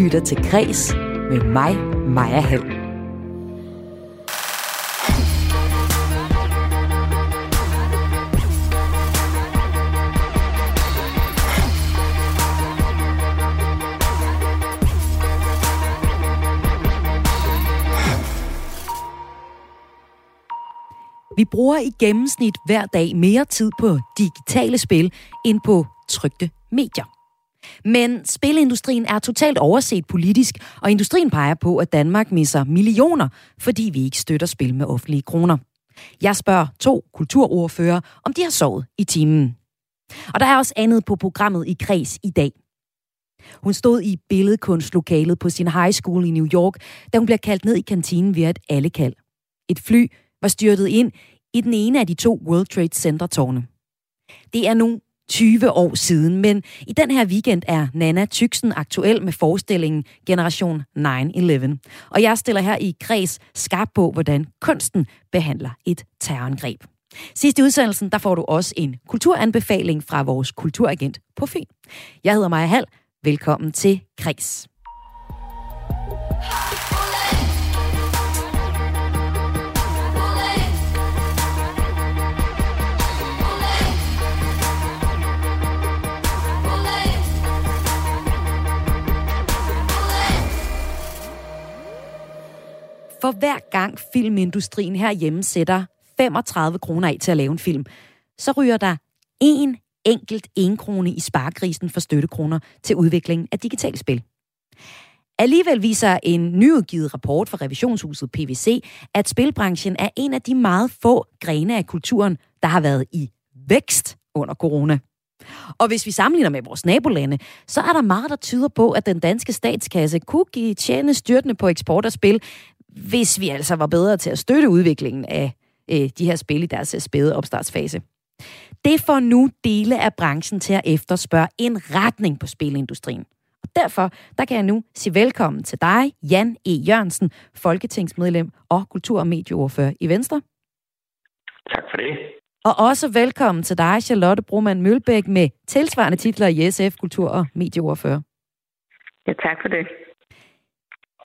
lytter til Græs med mig, Maja Hall. Vi bruger i gennemsnit hver dag mere tid på digitale spil end på trykte medier. Men spilindustrien er totalt overset politisk, og industrien peger på, at Danmark misser millioner, fordi vi ikke støtter spil med offentlige kroner. Jeg spørger to kulturordfører, om de har sovet i timen. Og der er også andet på programmet i Kreds i dag. Hun stod i billedkunstlokalet på sin high school i New York, da hun blev kaldt ned i kantinen via et allekald. Et fly var styrtet ind i den ene af de to World Trade Center-tårne. Det er nu 20 år siden, men i den her weekend er Nanna Thiesen aktuel med forestillingen Generation 9-11. Og jeg stiller her i Kreds skarp på, hvordan kunsten behandler et terrorangreb. Sidst i udsendelsen, der får du også en kulturanbefaling fra vores kulturagent på Fyn. Jeg hedder Maja Hall. Velkommen til Kreds. For hver gang filmindustrien herhjemme sætter 35 kroner af til at lave en film, så ryger der én enkelt 1 krone i sparegrisen for støttekroner til udviklingen af digitalt spil. Alligevel viser en nyudgivet rapport fra revisionshuset PwC, at spilbranchen er en af de meget få grene af kulturen, der har været i vækst under corona. Og hvis vi sammenligner med vores nabolande, så er der meget, der tyder på, at den danske statskasse kunne give tjene styrtende på eksport af spil, hvis vi altså var bedre til at støtte udviklingen af de her spil i deres spæde opstartsfase. Det får nu dele af branchen til at efterspørge en retning på spilindustrien. Og derfor der kan jeg nu sige velkommen til dig, Jan E. Jørgensen, folketingsmedlem og kultur- og medieordfører i Venstre. Tak for det. Og også velkommen til dig, Charlotte Broman Mølbæk, med tilsvarende titler i SF, kultur- og medieordfører. Ja, tak for det.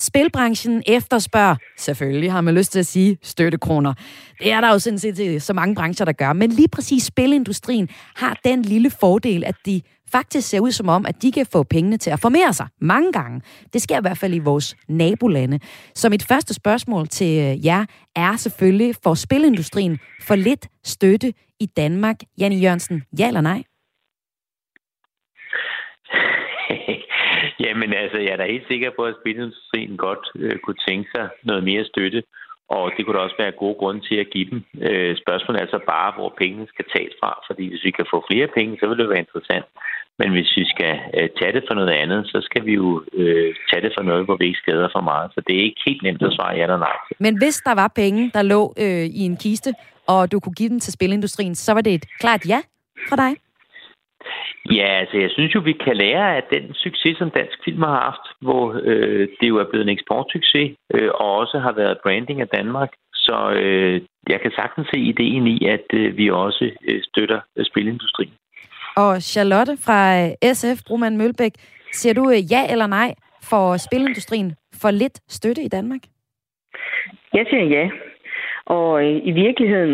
Spilbranchen efterspørger, selvfølgelig har man lyst til at sige, støttekroner. Det er der jo sådan set så mange brancher, der gør. Men lige præcis spilindustrien har den lille fordel, at de faktisk ser ud som om, at de kan få pengene til at formere sig mange gange. Det sker i hvert fald i vores nabolande. Så mit første spørgsmål til jer er selvfølgelig, får spilindustrien for lidt støtte i Danmark? Jan E. Jørgensen, ja eller nej? Jamen altså, jeg er da helt sikker på, at spilindustrien godt kunne tænke sig noget mere støtte, og det kunne da også være gode grunde til at give dem. Spørgsmålet er altså bare, hvor pengene skal tages fra, fordi hvis vi kan få flere penge, så vil det være interessant. Men hvis vi skal tage det for noget andet, så skal vi jo tage det for noget, hvor vi ikke skader for meget. Så det er ikke helt nemt at svare ja eller nej. Men hvis der var penge, der lå i en kiste, og du kunne give dem til spilindustrien, så var det et klart ja fra dig? Ja, altså jeg synes jo, vi kan lære af den succes, som dansk film har haft, hvor det jo er blevet en eksportsucces, og også har været branding af Danmark. Så jeg kan sagtens se ideen i, at vi også støtter spilindustrien. Og Charlotte fra SF, Broman Mølbæk, siger du ja eller nej for spilindustrien for lidt støtte i Danmark? Jeg siger ja. Og i virkeligheden,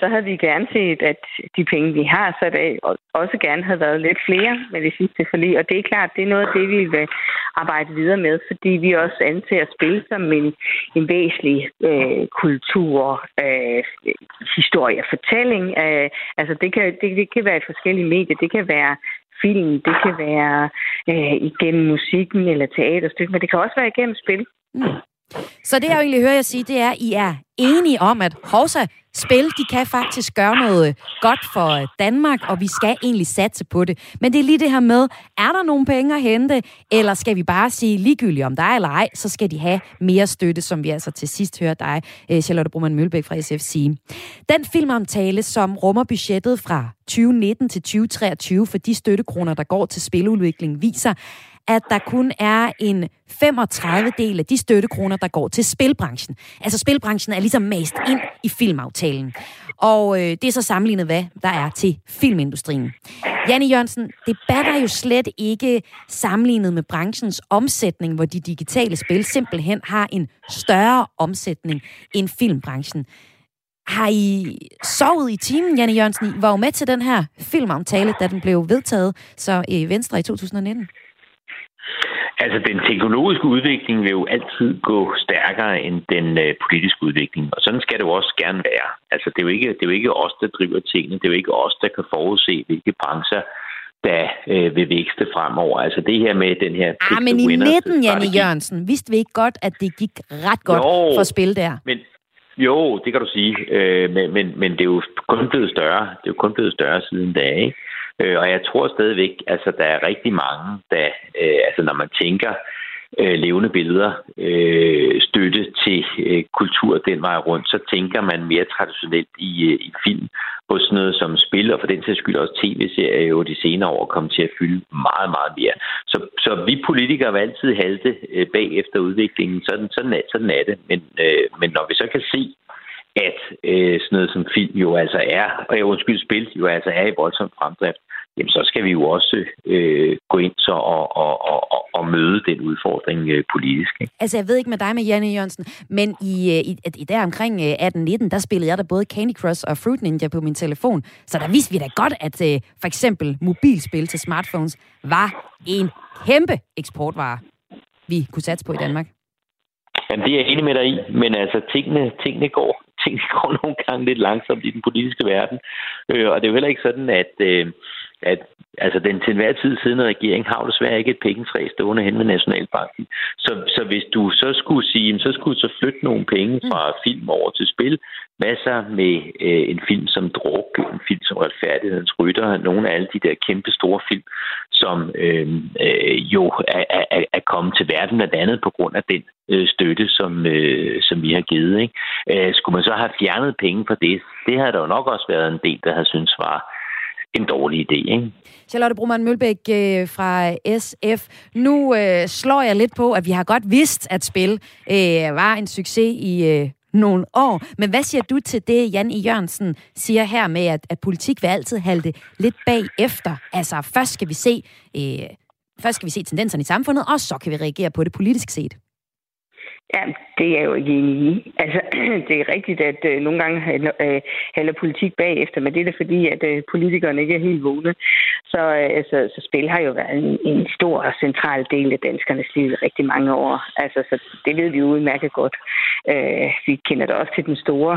så havde vi gerne set, at de penge, vi har sat af, også gerne havde været lidt flere med det sidste forlig. Og det er klart, det er noget af det, vi vil arbejde videre med, fordi vi også anser at spille som en væsentlig kulturhistorie og fortælling. Altså det kan være et forskellige medier, det kan være film, det kan være igennem musikken eller teaterstykke, men det kan også være igennem spil. Mm. Så det, jeg egentlig hører jer sige, det er, at I er enige om, at hovsa, spil, de kan faktisk gøre noget godt for Danmark, og vi skal egentlig satse på det. Men det er lige det her med, er der nogle penge at hente, eller skal vi bare sige ligegyldigt om dig eller ej, så skal de have mere støtte, som vi altså til sidst hører dig, Charlotte Broman Mølbæk fra SF, sige. Den filmomtale, som rummer budgettet fra 2019 til 2023 for de støttekroner, der går til spiludvikling, viser, at der kun er en 35-del af de støttekroner, der går til spilbranchen. Altså spilbranchen er ligesom mast ind i filmaftalen. Og det er så sammenlignet, hvad der er til filmindustrien. Jan E. Jørgensen, det batter jo slet ikke sammenlignet med branchens omsætning, hvor de digitale spil simpelthen har en større omsætning end filmbranchen. Har I sovet i timen, Jan E. Jørgensen? I var jo med til den her filmomtale, da den blev vedtaget, så i Venstre i 2019. Altså, den teknologiske udvikling vil jo altid gå stærkere end den politiske udvikling, og sådan skal det jo også gerne være. Altså, det er jo ikke os, der driver tingene. Det er jo ikke os, der kan forudse, hvilke brancher der vil vækste fremover. Altså det her med den her... men i 19, Jan E. Jørgensen, vidste vi ikke godt, at det gik ret godt for spil der? Jo, det kan du sige, men det er jo kun blevet større. Det er jo kun blevet større siden da, ikke? Og jeg tror stadigvæk, altså der er rigtig mange, der, altså når man tænker levende billeder, støtte til kultur den vej rundt, så tænker man mere traditionelt i film. Både sådan noget som spil, og for den sags skyld også tv-serier jo de senere år kom til at fylde meget, meget mere. Så vi politikere vil altid halte bag efter udviklingen, sådan er det. Men når vi så kan se, at sådan noget som film jo altså er, spil jo altså er i voldsom fremdrift, jamen så skal vi jo også gå ind så og møde den udfordring politisk. Ikke? Altså, jeg ved ikke med dig, med Jan E. Jørgensen, men i der omkring 18-19, der spillede jeg da både Candy Crush og Fruit Ninja på min telefon, så der vidste vi da godt, at for eksempel mobilspil til smartphones var en kæmpe eksportvare, vi kunne satse på i Danmark. Jamen, det er jeg enig med dig i, men altså, tingene går nogle gange lidt langsomt i den politiske verden, og det er jo heller ikke sådan, at altså den til enhver tid siddende regering har jo desværre ikke et pengetræ stående hen ved Nationalbanken. Så hvis du så skulle sige, så skulle du så flytte nogle penge fra film over til spil. Hvad så med en film som Druk, en film som Retfærdighedens Rytter, nogle af alle de der kæmpe store film, som jo er kommet til verden, blandt andet på grund af den støtte, som vi har givet. Ikke? Skulle man så have fjernet penge fra det? Det har der jo nok også været en del, der har syntes var en dårlig idé, ikke? Charlotte Broman Mølbæk fra SF. Nu slår jeg lidt på, at vi har godt vidst, at spil var en succes i nogle år. Men hvad siger du til det, Jan E. Jørgensen siger her med, at politik vil altid halte lidt bagefter? Altså, først skal vi se tendenserne i samfundet, og så kan vi reagere på det politisk set. Ja, det er jeg jo ikke enig i. Altså, det er rigtigt, at nogle gange hælder politik bagefter, men det er da fordi, at politikerne ikke er helt vågne. Så spil har jo været en stor og central del af danskernes liv i rigtig mange år. Altså, så det ved vi jo udmærket godt. Vi kender da også til den store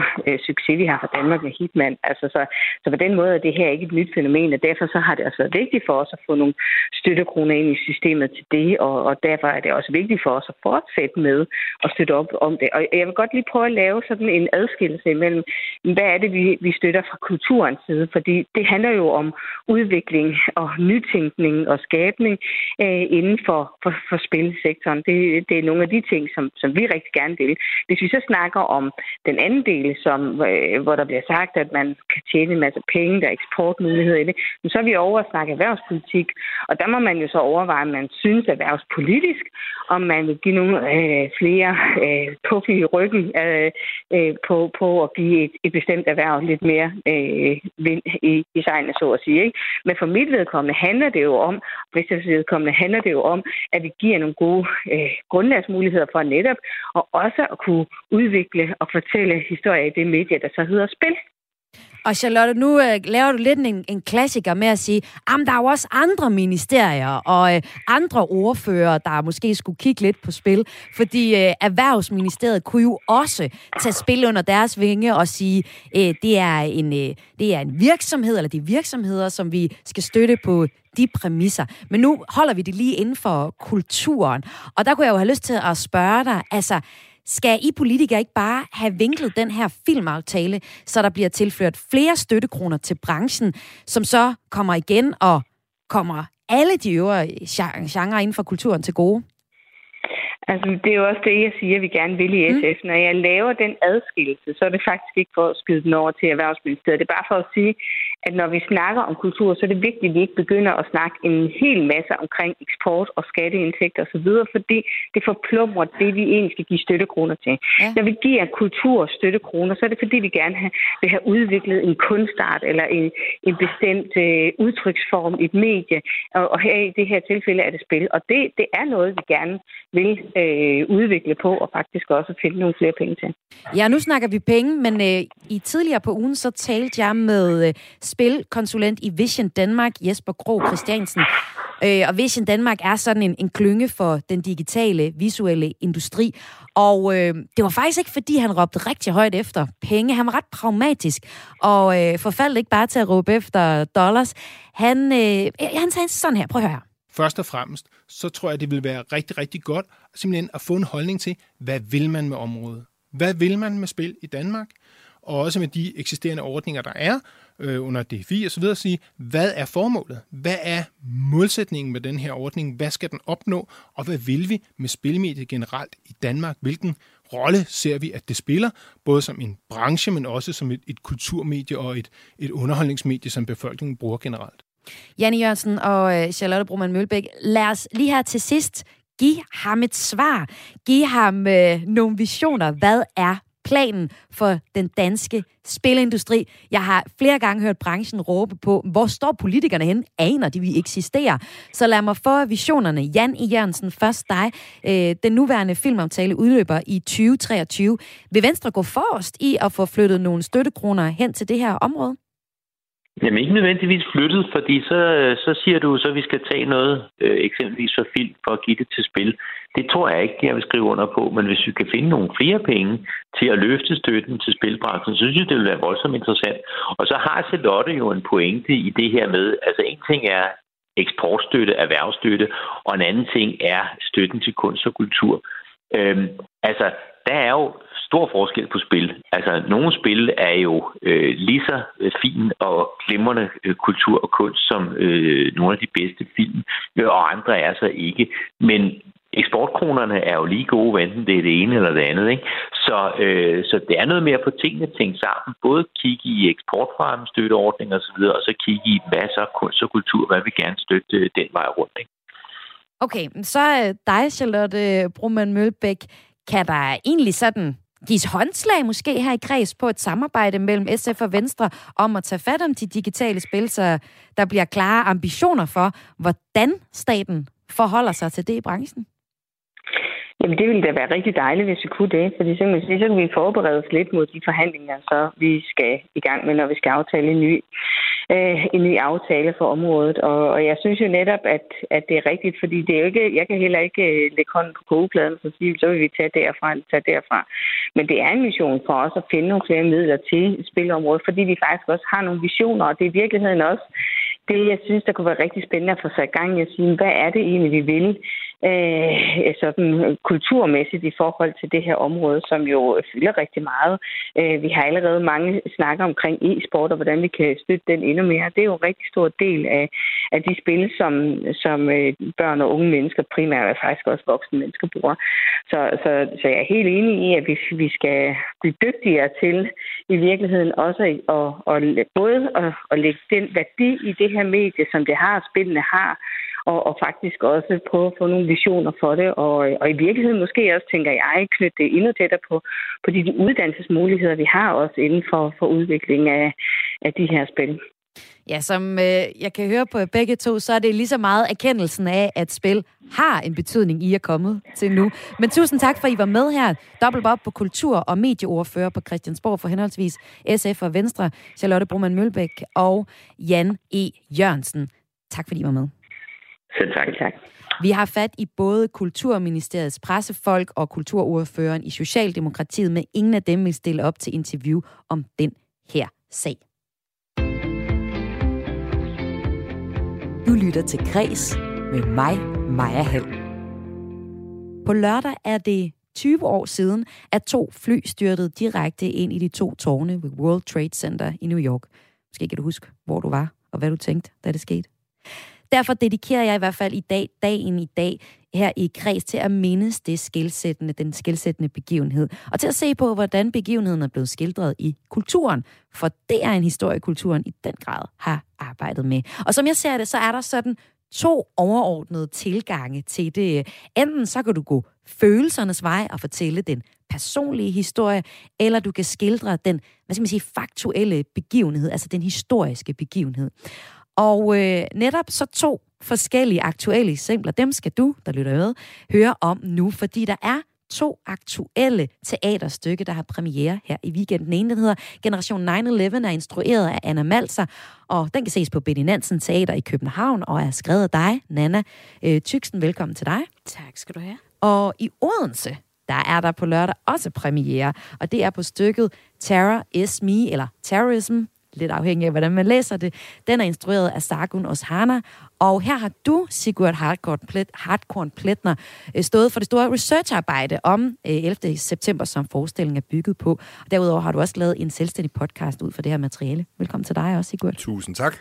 succes, vi har fra Danmark med Hitman. Altså, så på den måde er det her ikke et nyt fænomen, og derfor så har det også været vigtigt for os at få nogle støttekroner ind i systemet til det, og derfor er det også vigtigt for os at fortsætte med og støtte op om det. Og jeg vil godt lige prøve at lave sådan en adskillelse imellem, hvad er det, vi støtter fra kulturens side? Fordi det handler jo om udvikling og nytænkning og skabning inden for spilsektoren. Det er nogle af de ting, som vi rigtig gerne vil. Hvis vi så snakker om den anden del, hvor der bliver sagt, at man kan tjene en masse penge, der er eksportmuligheder i det, så er vi over at snakke erhvervspolitik. Og der må man jo så overveje, om man synes erhvervspolitisk, om man vil give nogle flere puff i ryggen på at give et bestemt erhverv lidt mere vind i sejlene, så at sige. Ikke? Men for mit vedkommende handler det jo om, at vi giver nogle gode grundlagsmuligheder for netop, og også at kunne udvikle og fortælle historier i det medie, der så hedder spil. Og Charlotte, nu laver du lidt en klassiker med at sige, der er jo også andre ministerier og andre ordfører, der måske skulle kigge lidt på spil. Fordi Erhvervsministeriet kunne jo også tage spil under deres vinge og sige, det er en virksomhed, eller de virksomheder, som vi skal støtte på de præmisser. Men nu holder vi det lige inden for kulturen. Og der kunne jeg jo have lyst til at spørge dig, altså, skal I politikere ikke bare have vinklet den her filmaftale, så der bliver tilført flere støttekroner til branchen, som så kommer igen og kommer alle de øvrige genrer inden for kulturen til gode? Altså, det er jo også det, jeg siger, vi gerne vil i SF. Når jeg laver den adskillelse, så er det faktisk ikke for at skyde den over til Erhvervsministeriet. Det er bare for at sige, at når vi snakker om kultur, så er det vigtigt, at vi ikke begynder at snakke en hel masse omkring eksport og skatteindtægter osv., fordi det forplumrer det, vi egentlig skal give støttekroner til. Ja. Når vi giver kultur støttekroner, så er det fordi, vi gerne vil have udviklet en kunstart eller en bestemt udtryksform, et medie, og her i det her tilfælde er det spil. Og det er noget, vi gerne vil udvikle på og faktisk også finde nogle flere penge til. Ja, nu snakker vi penge, men i tidligere på ugen, så talte jeg med spilkonsulent i Vision Danmark, Jesper Krog Christiansen. Og Vision Danmark er sådan en klynge for den digitale, visuelle industri. Og det var faktisk ikke, fordi han råbte rigtig højt efter penge. Han var ret pragmatisk og forfaldt ikke bare til at råbe efter dollars. Han sagde sådan her, prøv at høre her. Først og fremmest, så tror jeg, det vil være rigtig, rigtig godt simpelthen at få en holdning til, hvad vil man med området? Hvad vil man med spil i Danmark? Og også med de eksisterende ordninger, der er under DFI osv., at sige, hvad er formålet? Hvad er målsætningen med den her ordning? Hvad skal den opnå? Og hvad vil vi med spilmediet generelt i Danmark? Hvilken rolle ser vi, at det spiller? Både som en branche, men også som et kulturmedie og et underholdningsmedie, som befolkningen bruger generelt. Jan E. Jørgensen og Charlotte Broman Mølbæk, lad os lige her til sidst give ham et svar. Give ham nogle visioner. Hvad er planen for den danske spilindustri? Jeg har flere gange hørt branchen råbe på, hvor står politikerne hen? Aner de, vi eksisterer? Så lad mig få visionerne. Jan E. Jørgensen, først dig. Den nuværende filmomtale udløber i 2023. Vil Venstre gå forrest i at få flyttet nogle støttekroner hen til det her område? Jamen ikke nødvendigvis flyttet, fordi så siger du, så vi skal tage noget, eksempelvis for film, for at give det til spil. Det tror jeg ikke, jeg vil skrive under på, men hvis vi kan finde nogle flere penge til at løfte støtten til spilbranchen, så synes jeg, det vil være voldsomt interessant. Og så har Charlotte jo en pointe i det her med, altså en ting er eksportstøtte, erhvervsstøtte, og en anden ting er støtten til kunst og kultur. Der er jo stor forskel på spil. Altså, nogle spil er jo lige så fin og glimrende kultur og kunst som nogle af de bedste film, og andre er så ikke. Men eksportkronerne er jo lige gode, enten det er det ene eller det andet, ikke? Så det er noget med at få tingene tænkt sammen. Både kigge i eksportfremme, støtteordninger osv., og så kigge i, hvad så kunst og kultur, hvad vi gerne støtte den vej rundt, ikke? Okay, så dig, Charlotte Broman Mølbæk. Kan der egentlig sådan gives håndslag måske her i kreds på et samarbejde mellem SF og Venstre om at tage fat om de digitale spil, så der bliver klare ambitioner for, hvordan staten forholder sig til det i branchen? Jamen, det ville da være rigtig dejligt, hvis vi kunne det, fordi så kan vi forberede os lidt mod de forhandlinger, så vi skal i gang med, når vi skal aftale en ny aftale for området. Og jeg synes jo netop, at det er rigtigt, fordi det er jo ikke, jeg kan heller ikke lægge hånden på kogepladen, for så vil vi tage derfra. Men det er en mission for os at finde nogle flere midler til spilområdet, fordi vi faktisk også har nogle visioner, og det er i virkeligheden også det, jeg synes, der kunne være rigtig spændende at få sig i gang i at sige, hvad er det egentlig, vi vil? Sådan kulturmæssigt i forhold til det her område, som jo fylder rigtig meget. Vi har allerede mange snakker omkring e-sport og hvordan vi kan støtte den endnu mere. Det er jo en rigtig stor del af de spil, som børn og unge mennesker primært, og faktisk også voksne mennesker bruger. Så jeg er helt enig i, at vi skal blive dygtigere til i virkeligheden også at lægge den værdi i det her medie, som det har, spillene har, og faktisk også prøve at få nogle visioner for det, og i virkeligheden måske også, tænker jeg, knytte det endnu tættere på de uddannelsesmuligheder, vi har også inden for udvikling af de her spil. Ja, som jeg kan høre på begge to, så er det lige så meget erkendelsen af, at spil har en betydning, I er kommet til nu. Men tusind tak, for I var med her. Dobbelt op på kultur- og medieordfører på Christiansborg for henholdsvis SF og Venstre, Charlotte Broman Mølbæk og Jan E. Jørgensen. Tak, fordi I var med. Selv tak. Vi har fat i både Kulturministeriets pressefolk og kulturordføreren i Socialdemokratiet, men ingen af dem vil stille op til interview om den her sag. Du lytter til Græs med mig, Maja Hall. På lørdag er det 20 år siden, at to fly styrtede direkte ind i de to tårne ved World Trade Center i New York. Måske kan du huske, hvor du var og hvad du tænkte, da det skete. Derfor dedikerer jeg i hvert fald i dag, dagen i dag, her i Kreds til at mindes det skelsættende, den skelsættende begivenhed. Og til at se på, hvordan begivenheden er blevet skildret i kulturen. For det er en historie, kulturen i den grad har arbejdet med. Og som jeg ser det, så er der sådan to overordnede tilgange til det. Enten så kan du gå følelsernes vej og fortælle den personlige historie, eller du kan skildre den, hvad skal man sige, faktuelle begivenhed, altså den historiske begivenhed. Og netop så to forskellige aktuelle eksempler, dem skal du, der lytter med, høre om nu, fordi der er to aktuelle teaterstykke, der har premiere her i weekenden. Den ene, den hedder Generation 9-11, er instrueret af Anna Malzer, og den kan ses på Benny Nansen Teater i København, og er skrevet af dig, Nanna Thiesen. Velkommen til dig. Tak skal du have. Og i Odense, der er der på lørdag også premiere, og det er på stykket Terrorism, eller Terrorism, lidt afhængig af, hvordan man læser det. Den er instrueret af Sargon Oshana, og her har du, Sigurd Hartkorn Plætner, stået for det store researcharbejde om 11. september, som forestillingen er bygget på. Derudover har du også lavet en selvstændig podcast ud for det her materiale. Velkommen til dig også, Sigurd. Tusind tak.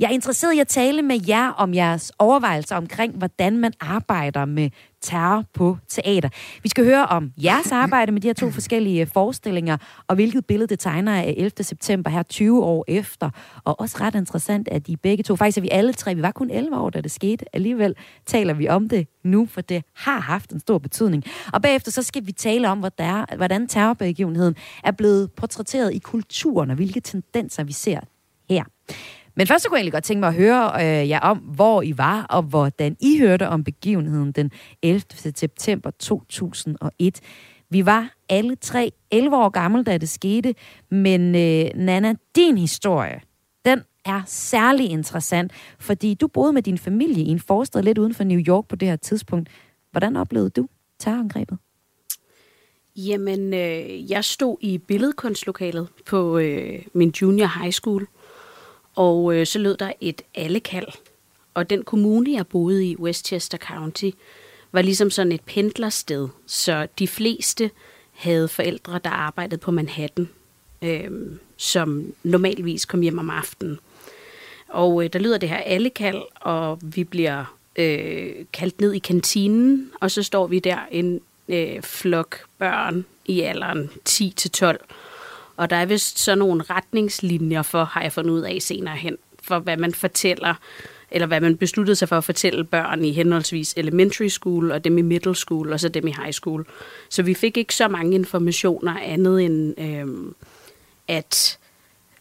Jeg er interesseret i at tale med jer om jeres overvejelser omkring, hvordan man arbejder med terror på teater. Vi skal høre om jeres arbejde med de her to forskellige forestillinger, og hvilket billede det tegner af 11. september her 20 år efter. Og også ret interessant, at I begge to, faktisk er vi alle tre, vi var kun 11 år, da det skete. Alligevel taler vi om det nu, for det har haft en stor betydning. Og bagefter så skal vi tale om, hvordan terrorbegivenheden er blevet portrætteret i kulturen, og hvilke tendenser vi ser her. Men først så kunne jeg egentlig godt tænke mig at høre jer om, hvor I var, og hvordan I hørte om begivenheden den 11. september 2001. Vi var alle tre 11 år gamle, da det skete, men Nanna, din historie, den er særlig interessant, fordi du boede med din familie i en forstad lidt uden for New York på det her tidspunkt. Hvordan oplevede du terrorangrebet? Jamen, jeg stod i billedkunstlokalet på min junior high school. Og så lød der et allekald, og den kommune, jeg boede i, Westchester County, var ligesom sådan et pendlersted, så de fleste havde forældre, der arbejdede på Manhattan, som normalvis kom hjem om aftenen. Og der lyder det her allekald, og vi bliver kaldt ned i kantinen, og så står vi der en flok børn i alderen 10-12. Og der er vist sådan nogle retningslinjer for, har jeg fundet ud af senere hen, for hvad man fortæller, eller hvad man besluttede sig for at fortælle børn i henholdsvis elementary school, og dem i middle school, og så dem i high school. Så vi fik ikke så mange informationer andet end, at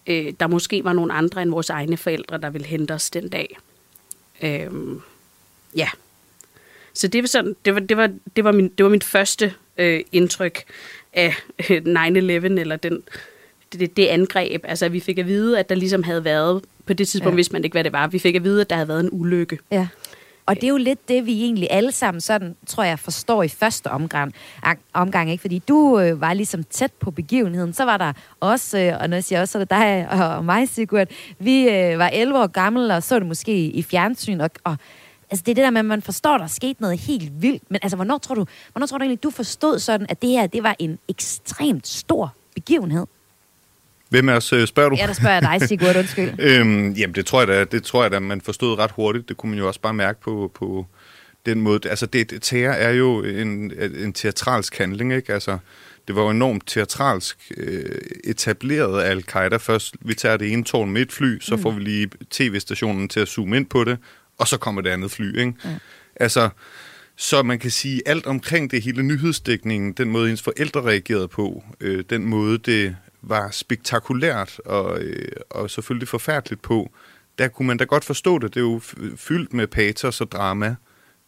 der måske var nogle andre end vores egne forældre, der ville hente os den dag. Ja. Så det var sådan, det var mit første indtryk af 9-11, eller det angreb. Altså, vi fik at vide, at der ligesom havde været, på det tidspunkt vidste man ikke, hvad det var. Vi fik at vide, at der havde været en ulykke. Ja. Og det er jo lidt det, vi egentlig alle sammen sådan, tror jeg, forstår i første omgang, ikke? Fordi du var ligesom tæt på begivenheden. Så var der også, og når jeg siger også, så er det dig og mig, Sigurd. Vi var 11 år gamle, og så det måske i fjernsyn, og altså det er det der med, at man forstår, at der er sket noget helt vildt. Men altså, hvornår tror du egentlig, du forstod sådan, at det her, det var en ekstremt stor begivenhed? Hvem af os spørger du? Ja, der spørger jeg dig, Sigurd, undskyld. Jamen, det tror jeg da, man forstod ret hurtigt. Det kunne man jo også bare mærke på den måde. Altså, terror er jo en teatralsk handling, ikke? Altså, det var jo enormt teatralsk etableret af Al-Qaida. Først, vi tager det ene tårn med et fly, så får vi lige tv-stationen til at zoome ind på det, og så kommer det andet fly, ikke? Ja. Altså, så man kan sige, alt omkring det hele nyhedsdækningen, den måde, ens forældre reagerede på, den måde, det var spektakulært og selvfølgelig forfærdeligt på, der kunne man da godt forstå det. Det er jo fyldt med patos og drama.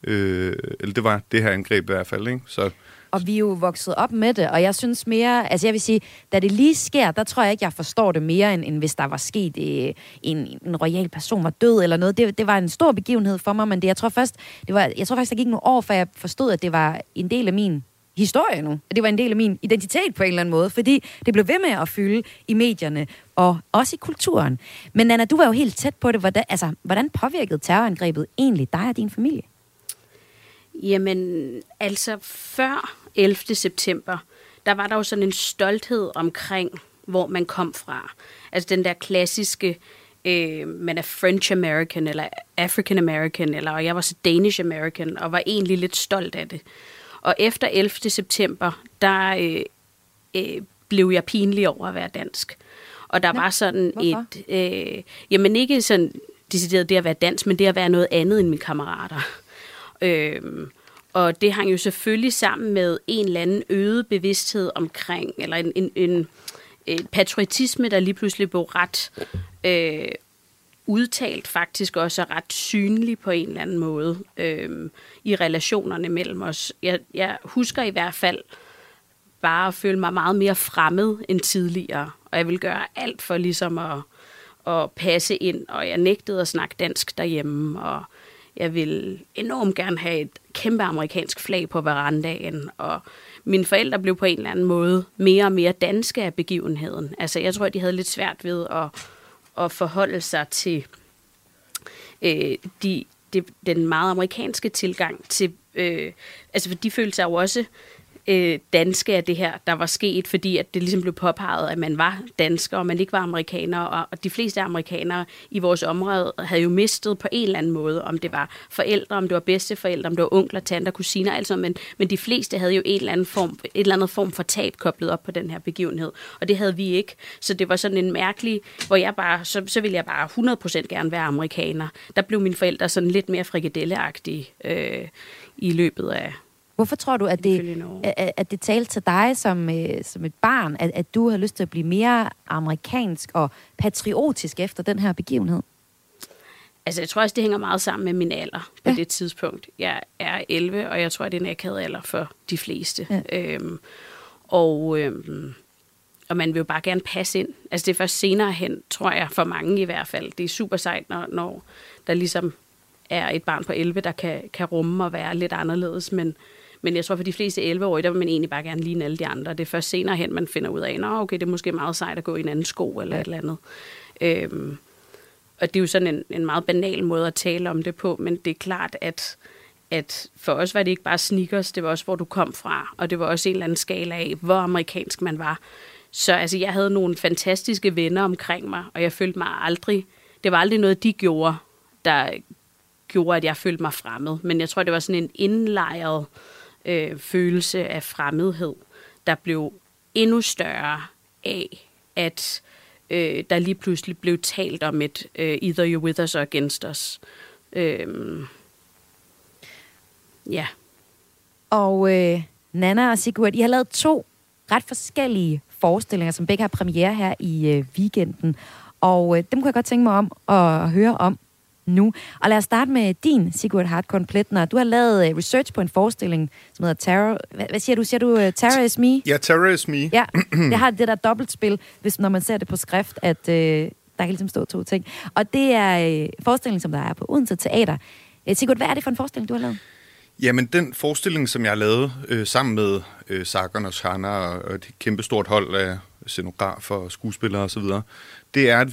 Eller det var det her angreb i hvert fald, ikke? Så og vi er jo vokset op med det, og jeg synes mere, altså jeg vil sige, da det lige sker, der tror jeg ikke, jeg forstår det mere, end hvis der var sket en royal person var død eller noget. Det var en stor begivenhed for mig, men jeg tror faktisk, der gik nogle år, før jeg forstod, at det var en del af min historie nu. Det var en del af min identitet på en eller anden måde, fordi det blev ved med at fylde i medierne, og også i kulturen. Men Nanna, du var jo helt tæt på det. Hvordan påvirkede terrorangrebet egentlig dig og din familie? Jamen, altså før 11. september, der var der jo sådan en stolthed omkring, hvor man kom fra. Altså den der klassiske man er French American, eller African American, eller og jeg var så Danish American, og var egentlig lidt stolt af det. Og efter 11. september, der blev jeg pinlig over at være dansk. Og der var sådan hvorfor? Et... jamen ikke sådan decideret det at være dansk, men det at være noget andet end mine kammerater. Og det hang jo selvfølgelig sammen med en eller anden øget bevidsthed omkring, eller en patriotisme, der lige pludselig blev ret udtalt faktisk også, og ret synlig på en eller anden måde i relationerne mellem os. Jeg husker i hvert fald bare at føle mig meget mere fremmed end tidligere, og jeg ville gøre alt for ligesom at passe ind, og jeg nægtede at snakke dansk derhjemme, og jeg ville enormt gerne have et kæmpe amerikansk flag på verandaen, og mine forældre blev på en eller anden måde mere og mere danske af begivenheden. Altså, jeg tror, de havde lidt svært ved at forholde sig til den meget amerikanske tilgang til... altså, for de følte sig jo også danske af det her, der var sket, fordi at det ligesom blev påpeget, at man var dansker, og man ikke var amerikaner, og de fleste amerikanere i vores område havde jo mistet på en eller anden måde, om det var forældre, om det var bedsteforældre, om det var onkler, tanter, kusiner, altså, men de fleste havde jo en eller anden form for tab koblet op på den her begivenhed, og det havde vi ikke, så det var sådan en mærkelig, hvor jeg bare, så ville jeg bare 100% gerne være amerikaner. Der blev mine forældre sådan lidt mere frikadelleagtige i løbet af... Hvorfor tror du, at det talte til dig som et barn, at du har lyst til at blive mere amerikansk og patriotisk efter den her begivenhed? Altså, jeg tror også, det hænger meget sammen med min alder på det tidspunkt. Jeg er 11, og jeg tror, det er en akad alder for de fleste. Ja. Og man vil jo bare gerne passe ind. Altså, det er først senere hen, tror jeg, for mange i hvert fald. Det er super sejt, når der ligesom er et barn på 11, der kan rumme og være lidt anderledes, men jeg tror, for de fleste 11-årige, der vil man egentlig bare gerne ligne alle de andre. Det er først senere hen, man finder ud af, at okay, det er måske meget sejt at gå i en anden sko eller et eller andet. Og det er jo sådan en meget banal måde at tale om det på, men det er klart, at for os var det ikke bare sneakers, det var også, hvor du kom fra, og det var også en eller anden skala af, hvor amerikansk man var. Så altså, jeg havde nogle fantastiske venner omkring mig, og jeg følte mig aldrig... Det var aldrig noget, de gjorde, der gjorde, at jeg følte mig fremmed. Men jeg tror, det var sådan en indlejret følelse af fremmedhed, der blev endnu større af, at der lige pludselig blev talt om et either you're with us or against us. Ja. Og Nanna og Sigurd, I har lavet 2 ret forskellige forestillinger, som begge har premiere her i weekenden. Og dem kunne jeg godt tænke mig om at høre om nu. Og lad os starte med din, Sigurd Hartkorn Plætner. Du har lavet research på en forestilling, som hedder Terror... Hvad siger du? Siger du Terrorism? Ja, Terrorism. Ja, det har det der dobbeltspil, når man ser det på skrift, at der kan ligesom stå 2 ting. Og det er forestilling, som der er på Odense Teater. Sigurd, hvad er det for en forestilling, du har lavet? Jamen, den forestilling, som jeg har lavet sammen med Sargon Oshana og et kæmpestort hold af scenografer og skuespillere osv., det er,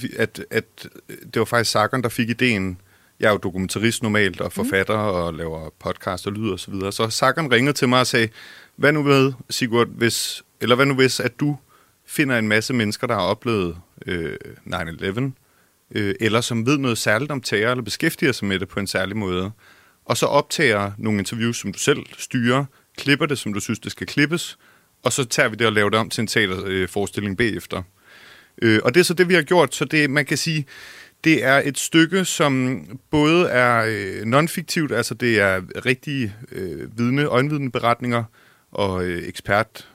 at det var faktisk Sargon, der fik ideen. Jeg er jo dokumentarist normalt og forfatter og laver podcast og lyd og så videre. Så Sargon ringede til mig og sagde, hvad nu ved, Sigurd, hvad nu hvis, at du finder en masse mennesker, der har oplevet 9-11, eller som ved noget særligt om terror, eller beskæftiger sig med det på en særlig måde, og så optager nogle interviews, som du selv styrer, klipper det, som du synes, det skal klippes, og så tager vi det og laver det om til en teaterforestilling bagefter. Og det er så det, vi har gjort, så det, man kan sige... Det er et stykke, som både er non-fiktivt, altså det er rigtige øjenvidneberetninger og ekspert,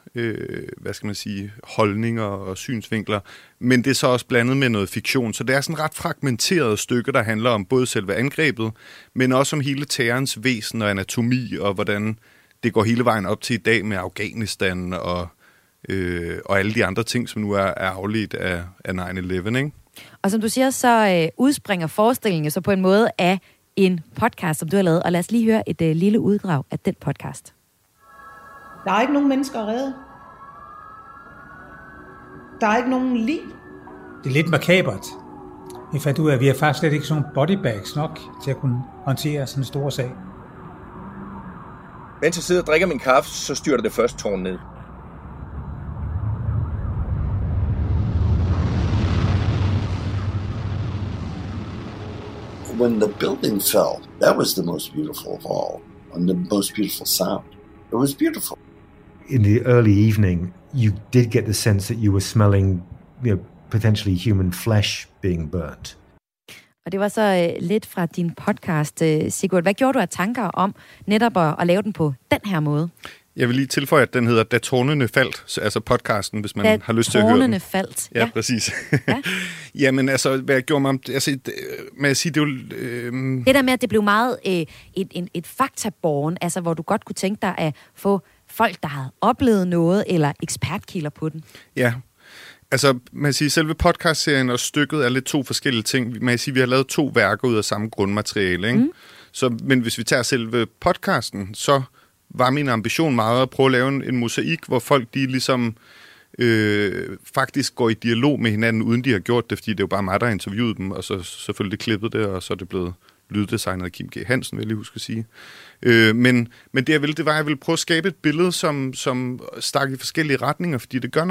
holdninger og synsvinkler, men det er så også blandet med noget fiktion. Så det er sådan ret fragmenteret stykke, der handler om både selve angrebet, men også om hele terrorens væsen og anatomi, og hvordan det går hele vejen op til i dag med Afghanistan og alle de andre ting, som nu er afledt af 9/11, ikke? Og som du siger, så udspringer forestillingen så på en måde af en podcast, som du har lavet. Og lad os lige høre et lille uddrag af den podcast. Der er ikke nogen mennesker at redde. Der er ikke nogen liv. Det er lidt makabert. Vi fandt ud af, at vi har faktisk slet ikke sådan bodybags nok til at kunne håndtere sådan en stor sag. Mens jeg sidder og drikker min kaffe, så styrter det første tårn ned. when the building fell, that was the most beautiful of all, and the most beautiful sound. It was beautiful. In the early evening, you did get the sense that you were smelling, you know, potentially human flesh being burnt. Og det var så lidt fra din podcast, Sigurd. Hvad gjorde du af tanker om netop at lave den på den her måde? Jeg vil lige tilføje, at den hedder Da Tårnene Faldt, altså podcasten, hvis man har lyst til at høre den. Da Tårnene Faldt. Ja, præcis. Ja. Jamen altså, hvad jeg gjorde mig om det? Altså, med at sige, det var... Det der med, at det blev meget et faktaborgen, altså hvor du godt kunne tænke dig at få folk, der havde oplevet noget, eller ekspertkilder på den. Ja. Altså, man kan sige, selve podcastserien og stykket er lidt to forskellige ting. Man kan sige, vi har lavet to værker ud af samme grundmateriale, ikke? Mm. Så, men hvis vi tager selve podcasten, så var min ambition meget at prøve at lave en mosaik, hvor folk de ligesom faktisk går i dialog med hinanden, uden de har gjort det, fordi det er jo bare mig, der har interviewet dem, og så selvfølgelig klippet det, og så er det blevet lyddesignet af Kim G. Hansen, vil jeg lige huske at sige. Men det, jeg ville, det var, at jeg ville prøve at skabe et billede, som stak i forskellige retninger, fordi det gør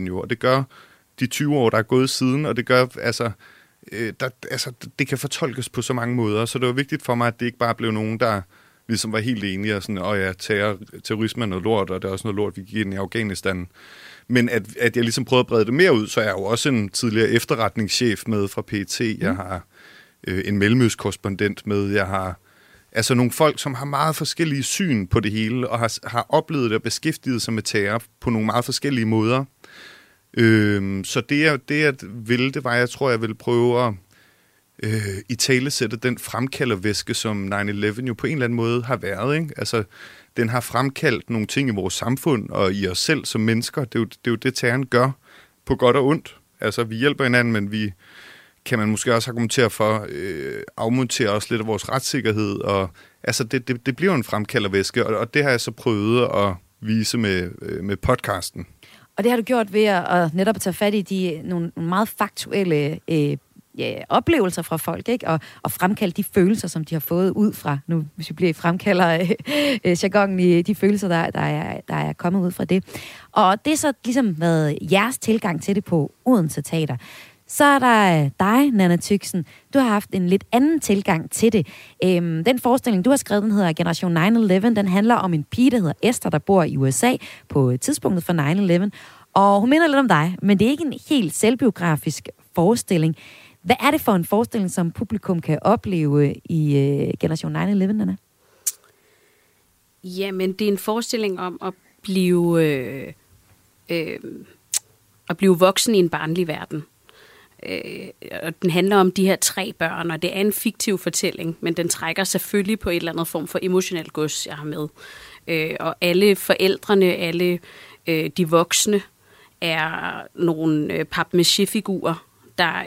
9-11 jo, og det gør de 20 år, der er gået siden, og det gør, altså, det kan fortolkes på så mange måder, så det var vigtigt for mig, at det ikke bare blev nogen, der ligesom var helt enige og sådan, ja, terrorisme er noget lort, og det er også noget lort, vi gik ind i Afghanistan. Men at jeg ligesom prøvede at brede det mere ud, så jeg er jo også en tidligere efterretningschef med fra PET. Jeg har en mellemøstkorrespondent med, jeg har altså nogle folk, som har meget forskellige syn på det hele, og har oplevet det og beskæftiget sig med terror på nogle meget forskellige måder. Så det jeg ville, det var, jeg tror, jeg ville prøve at i talesætte den fremkaldervæske, som 9/11 jo på en eller anden måde har været, ikke? Altså, den har fremkaldt nogle ting i vores samfund og i os selv som mennesker. Det er jo det, terroren gør på godt og ondt. Altså, vi hjælper hinanden, men vi kan man måske også argumentere for, afmontere også lidt af vores retssikkerhed. Og, altså, det bliver jo en fremkaldervæske, og det har jeg så prøvet at vise med podcasten. Og det har du gjort ved at netop tage fat i nogle meget faktuelle oplevelser fra folk, ikke? Og fremkalde de følelser, som de har fået ud fra, nu hvis vi bliver fremkalder jargonen i de følelser, der er kommet ud fra det. Og det er så ligesom været jeres tilgang til det på Odense Teater. Så er der dig, Nanna Thiesen. Du har haft en lidt anden tilgang til det. Den forestilling, du har skrevet, den hedder Generation 9-11. Den handler om en pige, der hedder Esther, der bor i USA på tidspunktet for 9-11. Og hun minder lidt om dig, men det er ikke en helt selvbiografisk forestilling. Hvad er det for en forestilling, som publikum kan opleve i Generation 9-11'erne? Jamen, det er en forestilling om at blive voksen i en barnlig verden. Og den handler om de her tre børn, og det er en fiktiv fortælling, men den trækker selvfølgelig på et eller andet form for emotionel gods, jeg har med. Og alle forældrene, alle de voksne, er nogle papmaché-figurer, der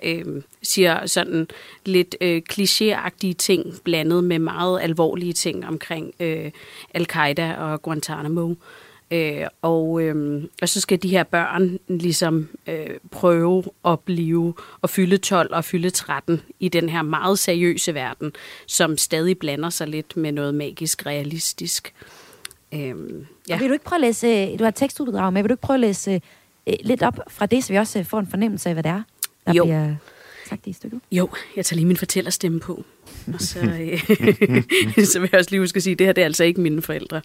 siger sådan lidt klichéagtige ting, blandet med meget alvorlige ting omkring Al-Qaida og Guantanamo. Og så skal de her børn ligesom prøve at blive og fylde 12 og fylde 13 i den her meget seriøse verden, som stadig blander sig lidt med noget magisk realistisk. Ja. Vil du ikke prøve at læse, du har tekstuddrag med, vil du ikke prøve at læse lidt op fra det, så vi også får en fornemmelse af, hvad det er? Jo. Bliver sagt det i stykket. Jo, jeg tager lige min fortællerstemme på. Og så, så vil jeg også lige huske at sige, at det her det er altså ikke mine forældre.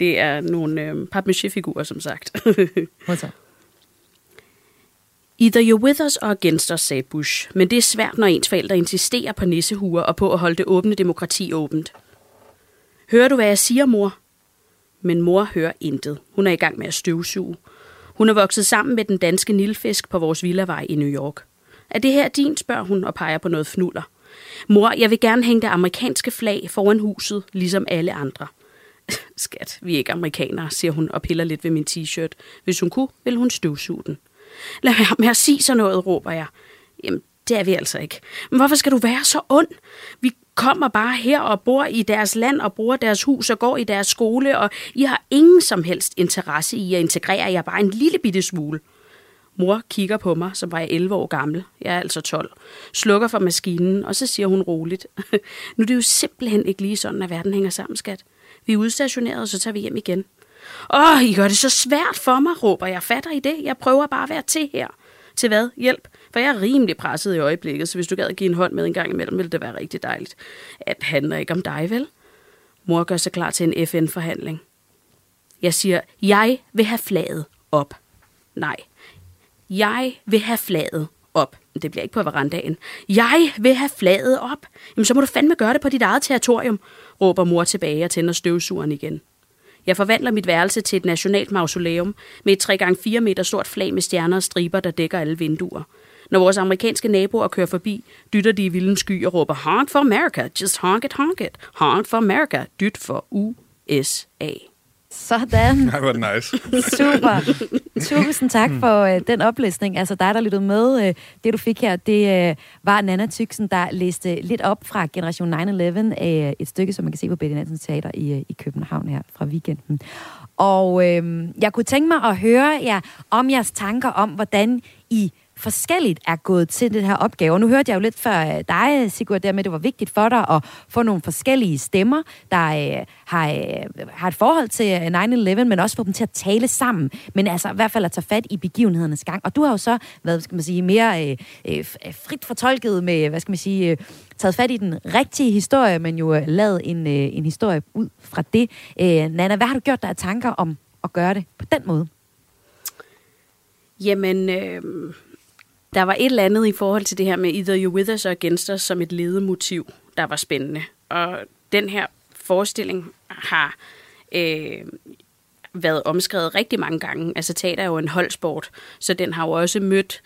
Det er nogle papmaché-figurer, som sagt. Either you're with us or against us, sagde Bush. Men det er svært, når ens forældre insisterer på nissehuer og på at holde det åbne demokrati åbent. Hører du, hvad jeg siger, mor? Men mor hører intet. Hun er i gang med at støvsuge. Hun er vokset sammen med den danske nilfisk på vores villavej i New York. Er det her din, spørger hun og peger på noget fnuller. Mor, jeg vil gerne hænge det amerikanske flag foran huset, ligesom alle andre. Skat, vi er ikke amerikanere, siger hun og piller lidt ved min t-shirt. Hvis hun kunne, ville hun støvsuge den. Lad være med at sige sådan noget, råber jeg. Jamen, det er vi altså ikke. Men hvorfor skal du være så ond? Vi kommer bare her og bor i deres land og bruger deres hus og går i deres skole, og I har ingen som helst interesse i at integrere jer bare en lille bitte smule. Mor kigger på mig, som var jeg 11 år gammel. Jeg er altså 12. Slukker for maskinen, og så siger hun roligt. Nu er det jo simpelthen ikke lige sådan, at verden hænger sammen, skat. Vi er udstationeret, og så tager vi hjem igen. I gør det så svært for mig, råber jeg. Fatter I det? Jeg prøver bare at være til her. Til hvad? Hjælp. For jeg er rimelig presset i øjeblikket, så hvis du gad at give en hånd med en gang imellem, ville det være rigtig dejligt. At det handler ikke om dig, vel? Mor gør sig klar til en FN-forhandling. Jeg siger, jeg vil have flaget op. Nej. Jeg vil have flaget op. Det bliver ikke på verandaen. Jeg vil have flaget op. Jamen, så må du fandme gøre det på dit eget territorium, råber mor tilbage og tænder støvsugeren igen. Jeg forvandler mit værelse til et nationalt mausoleum med et 3x4 meter stort flag med stjerner og striber, der dækker alle vinduer. Når vores amerikanske naboer kører forbi, dytter de i vilden sky og råber, honk for America, just honk it, honk it. Honk for America, dyt for USA. Sådan. That was nice. Super. Tusind tak for den oplæsning. Altså dig, der lyttede med, det du fik her, det var Nanna Thiesen, der læste lidt op fra Generation 9-11, et stykke, som man kan se på Benny Nansen Teater i København her fra weekenden. Og jeg kunne tænke mig at høre jer om jeres tanker om, hvordan I forskelligt er gået til den her opgave. Og nu hørte jeg jo lidt før dig, Sigurd, dermed, det var vigtigt for dig at få nogle forskellige stemmer, der har et forhold til 9-11, men også få dem til at tale sammen, men altså i hvert fald at tage fat i begivenhedernes gang. Og du har jo så været, skal man sige, mere frit fortolket med, hvad skal man sige, taget fat i den rigtige historie, men jo lavet en historie ud fra det. Nanna, hvad har du gjort dig af tanker om at gøre det på den måde? Jamen... Der var et eller andet i forhold til det her med either you with us or against us som et ledemotiv, der var spændende. Og den her forestilling har været omskrevet rigtig mange gange. Altså teater er jo en holdsport, så den har jo også mødt,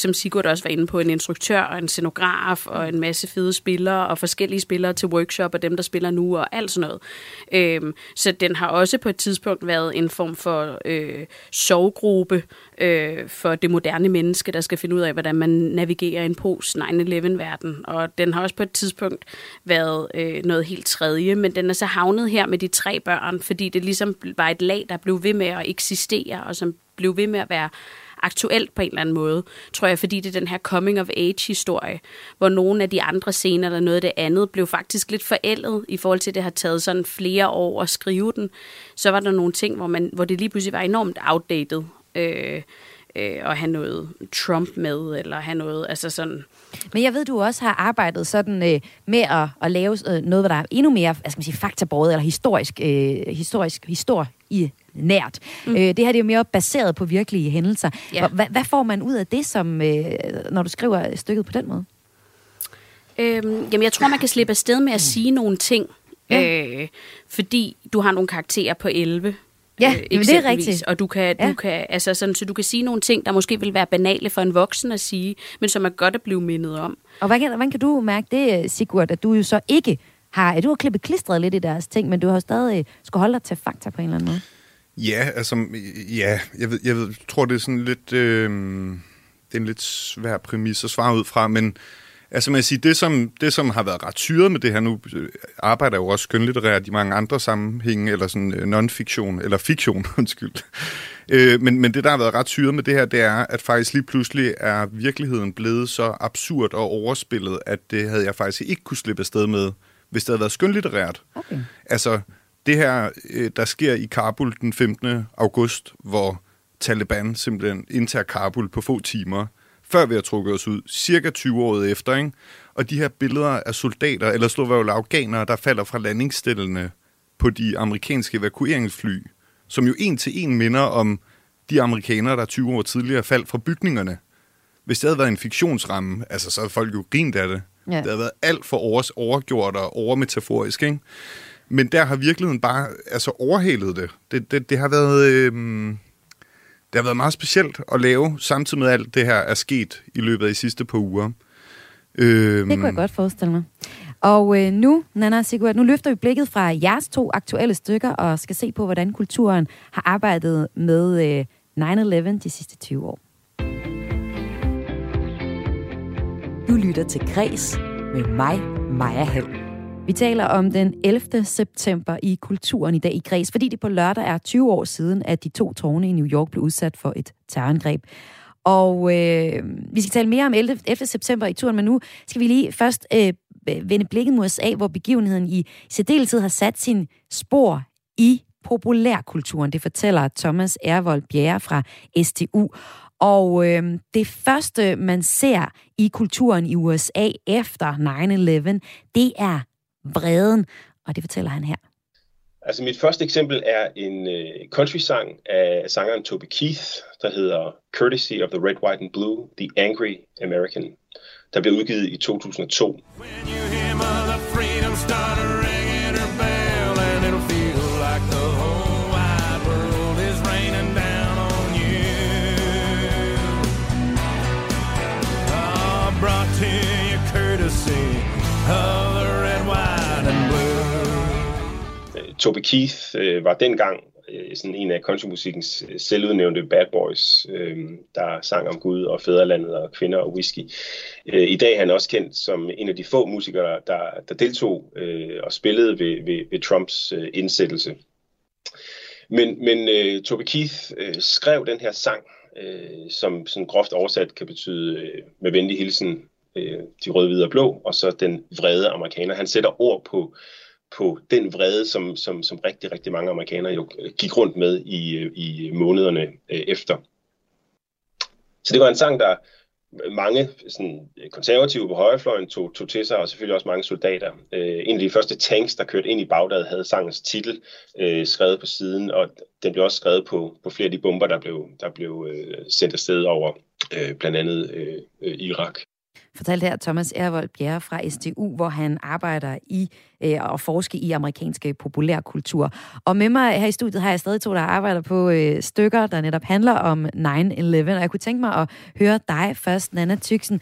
som Sigurd også var inde på, en instruktør og en scenograf og en masse fede spillere og forskellige spillere til workshop og dem, der spiller nu og alt sådan noget. Så den har også på et tidspunkt været en form for sovegruppe for det moderne menneske, der skal finde ud af, hvordan man navigerer i en post 9/11-verden. Og den har også på et tidspunkt været noget helt tredje, men den er så havnet her med de tre børn, fordi det ligesom var et lag, der blev ved med at eksistere, og som blev ved med at være aktuelt på en eller anden måde, tror jeg, fordi det er den her coming-of-age-historie, hvor nogle af de andre scener, eller noget af det andet, blev faktisk lidt forældet, i forhold til, at det har taget sådan flere år at skrive den. Så var der nogle ting, hvor det lige pludselig var enormt outdated, og have noget Trump med, eller have noget, altså sådan... Men jeg ved, du også har arbejdet sådan med at lave noget, der er endnu mere, hvad skal man sige, faktabåret, eller historisk i nært. Det her det er jo mere baseret på virkelige hændelser. Ja. Hvad får man ud af det, som, når du skriver stykket på den måde? Jamen, jeg tror, man kan slippe afsted med at sige nogle ting, fordi du har nogle karakterer på 11. Ja, det er rigtigt. Og du kan, altså sådan, så du kan sige nogle ting, der måske vil være banale for en voksen at sige, men som er godt at blive mindet om. Og hvordan kan du mærke det, Sigurd, at du jo så ikke har... Du har klippet klistret lidt i deres ting, men du har stadig skulle holde dig til fakta på en eller anden måde. Ja, altså... Ja, jeg tror, det er sådan lidt... det er en lidt svær præmis at svare ud fra, men... Altså, man siger, det som har været ret syret med det her, nu arbejder jo også skønlitterært i mange andre sammenhænge, eller sådan non-fiktion, eller fiktion, undskyld. Men det, der har været ret syret med det her, det er, at faktisk lige pludselig er virkeligheden blevet så absurd og overspillet, at det havde jeg faktisk ikke kunne slippe afsted med, hvis det havde været skønlitterært. Okay. Altså, det her, der sker i Kabul den 15. august, hvor Taliban simpelthen indtager Kabul på få timer, før vi har trukket os ud, cirka 20 år efter, ikke? Og de her billeder af soldater, eller slovakiske afghanere, der falder fra landingsstillene på de amerikanske evakueringsfly, som jo en til en minder om de amerikanere, der 20 år tidligere faldt fra bygningerne. Hvis det havde været en fiktionsramme, altså så havde folk jo grint af det. Ja. Det havde været alt for overgjort og overmetaforisk, ikke? Men der har virkeligheden bare altså, overhalet det. Det har været... Det har været meget specielt at lave, samtidig med alt det her er sket i løbet af de sidste par uger. Det kunne jeg godt forestille mig. Og nu, Nanna og Sigurd, nu løfter vi blikket fra jeres to aktuelle stykker og skal se på, hvordan kulturen har arbejdet med 9/11 de sidste 20 år. Du lytter til Græs med mig, Maja Hall. Vi taler om den 11. september i kulturen i dag i Græs, fordi det på lørdag er 20 år siden, at de to tårne i New York blev udsat for et terrorangreb. Og vi skal tale mere om 11. september i turen, men nu skal vi lige først vende blikket mod USA, hvor begivenheden i særdeleshed har sat sin spor i populærkulturen. Det fortæller Thomas Ærvold Bjerre fra STU. Og det første, man ser i kulturen i USA efter 9/11, det er vreden, og det fortæller han her. Altså mit første eksempel er en country-sang af sangeren Toby Keith, der hedder Courtesy of the Red, White and Blue, The Angry American, der blev udgivet i 2002. Toby Keith var dengang sådan en af countrymusikkens selvudnævnte bad boys, der sang om Gud og fædrelandet og kvinder og whisky. I dag er han også kendt som en af de få musikere, der deltog og spillede ved Trumps indsættelse. Men Toby Keith skrev den her sang, som sådan groft oversat kan betyde med venlig hilsen de røde, hvide og blå, og så den vrede amerikaner. Han sætter ord på den vrede, som rigtig, rigtig mange amerikanere jo gik rundt med i månederne efter. Så det var en sang, der mange sådan, konservative på højrefløjen tog til sig, og selvfølgelig også mange soldater. En af de første tanks, der kørte ind i Bagdad, havde sangens titel skrevet på siden, og den blev også skrevet på flere af de bomber, der blev sendt afsted over blandt andet Irak. Fortalte her Thomas Ærvold Bjerre fra STU, hvor han arbejder i og forsker i amerikanske populærkultur. Og med mig her i studiet har jeg stadig to, der arbejder på stykker, der netop handler om 9/11. Og jeg kunne tænke mig at høre dig først, Nanna Thiesen.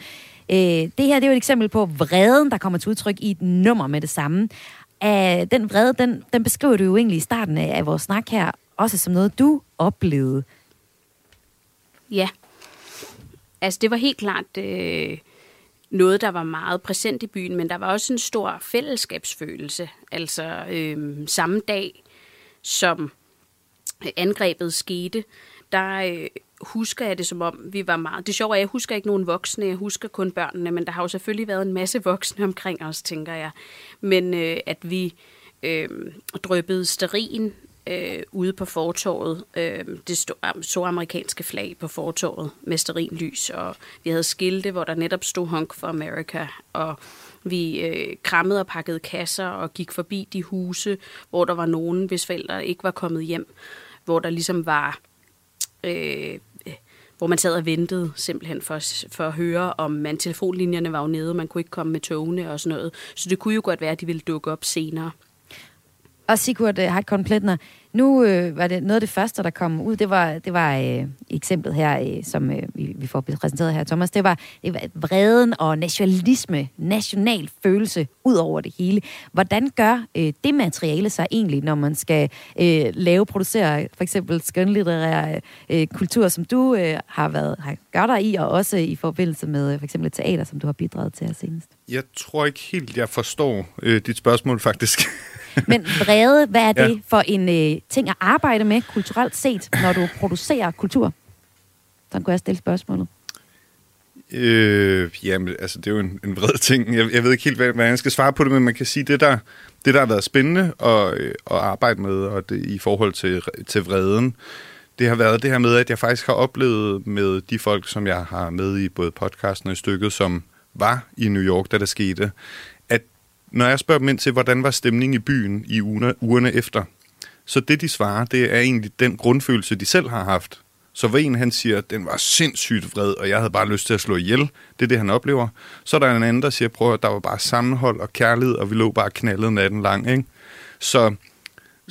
Det her det er jo et eksempel på vreden, der kommer til udtryk i et nummer med det samme. Den vrede, den beskriver du jo egentlig i starten af vores snak her, også som noget, du oplevede. Ja. Altså, det var helt klart... Noget, der var meget præsent i byen, men der var også en stor fællesskabsfølelse. Altså samme dag, som angrebet skete, der husker jeg det som om, vi var meget... Det sjove er, jeg husker ikke nogen voksne, jeg husker kun børnene, men der har jo selvfølgelig været en masse voksne omkring os, tænker jeg. Men at vi dryppede stearin ude på fortovet, det så amerikanske flag på fortovet med stearinlys, og vi havde skilte, hvor der netop stod Hunk for America, og vi krammede og pakkede kasser og gik forbi de huse, hvor der var nogen, hvis forældre ikke var kommet hjem, hvor der ligesom var, hvor man sad og ventede simpelthen for at høre, om man telefonlinjerne var jo nede, man kunne ikke komme med togene og sådan noget, så det kunne jo godt være, at de ville dukke op senere. Og Sigurd Hartkorn Plætner, nu var det noget af det første, der kom ud, det var eksemplet her, som vi får præsenteret her, Thomas, det var vreden og nationalisme, national følelse ud over det hele. Hvordan gør det materiale sig egentlig, når man skal producere for eksempel skønlitterære kultur, som du har gjort dig i, og også i forbindelse med for eksempel teater, som du har bidraget til her senest? Jeg tror ikke helt, jeg forstår dit spørgsmål faktisk. Men vrede, hvad er det for en ting at arbejde med kulturelt set, når du producerer kultur? Sådan kunne jeg stille spørgsmålet. Jamen, altså, det er jo en vred ting. Jeg ved ikke helt, hvad jeg skal svare på det, men man kan sige, det der har været spændende at arbejde med, og det, i forhold til vreden, det har været det her med, at jeg faktisk har oplevet med de folk, som jeg har med i både podcasten og i stykket, som var i New York, da der skete, at når jeg spørger dem ind til, hvordan var stemningen i byen i ugerne efter, så det, de svarer, det er egentlig den grundfølelse, de selv har haft. Så hvor en, han siger, den var sindssygt vred, og jeg havde bare lyst til at slå ihjel. Det er det, han oplever. Så er der en anden, der siger, prøv at der var bare sammenhold og kærlighed, og vi lå bare knaldet natten lang. Ikke? Så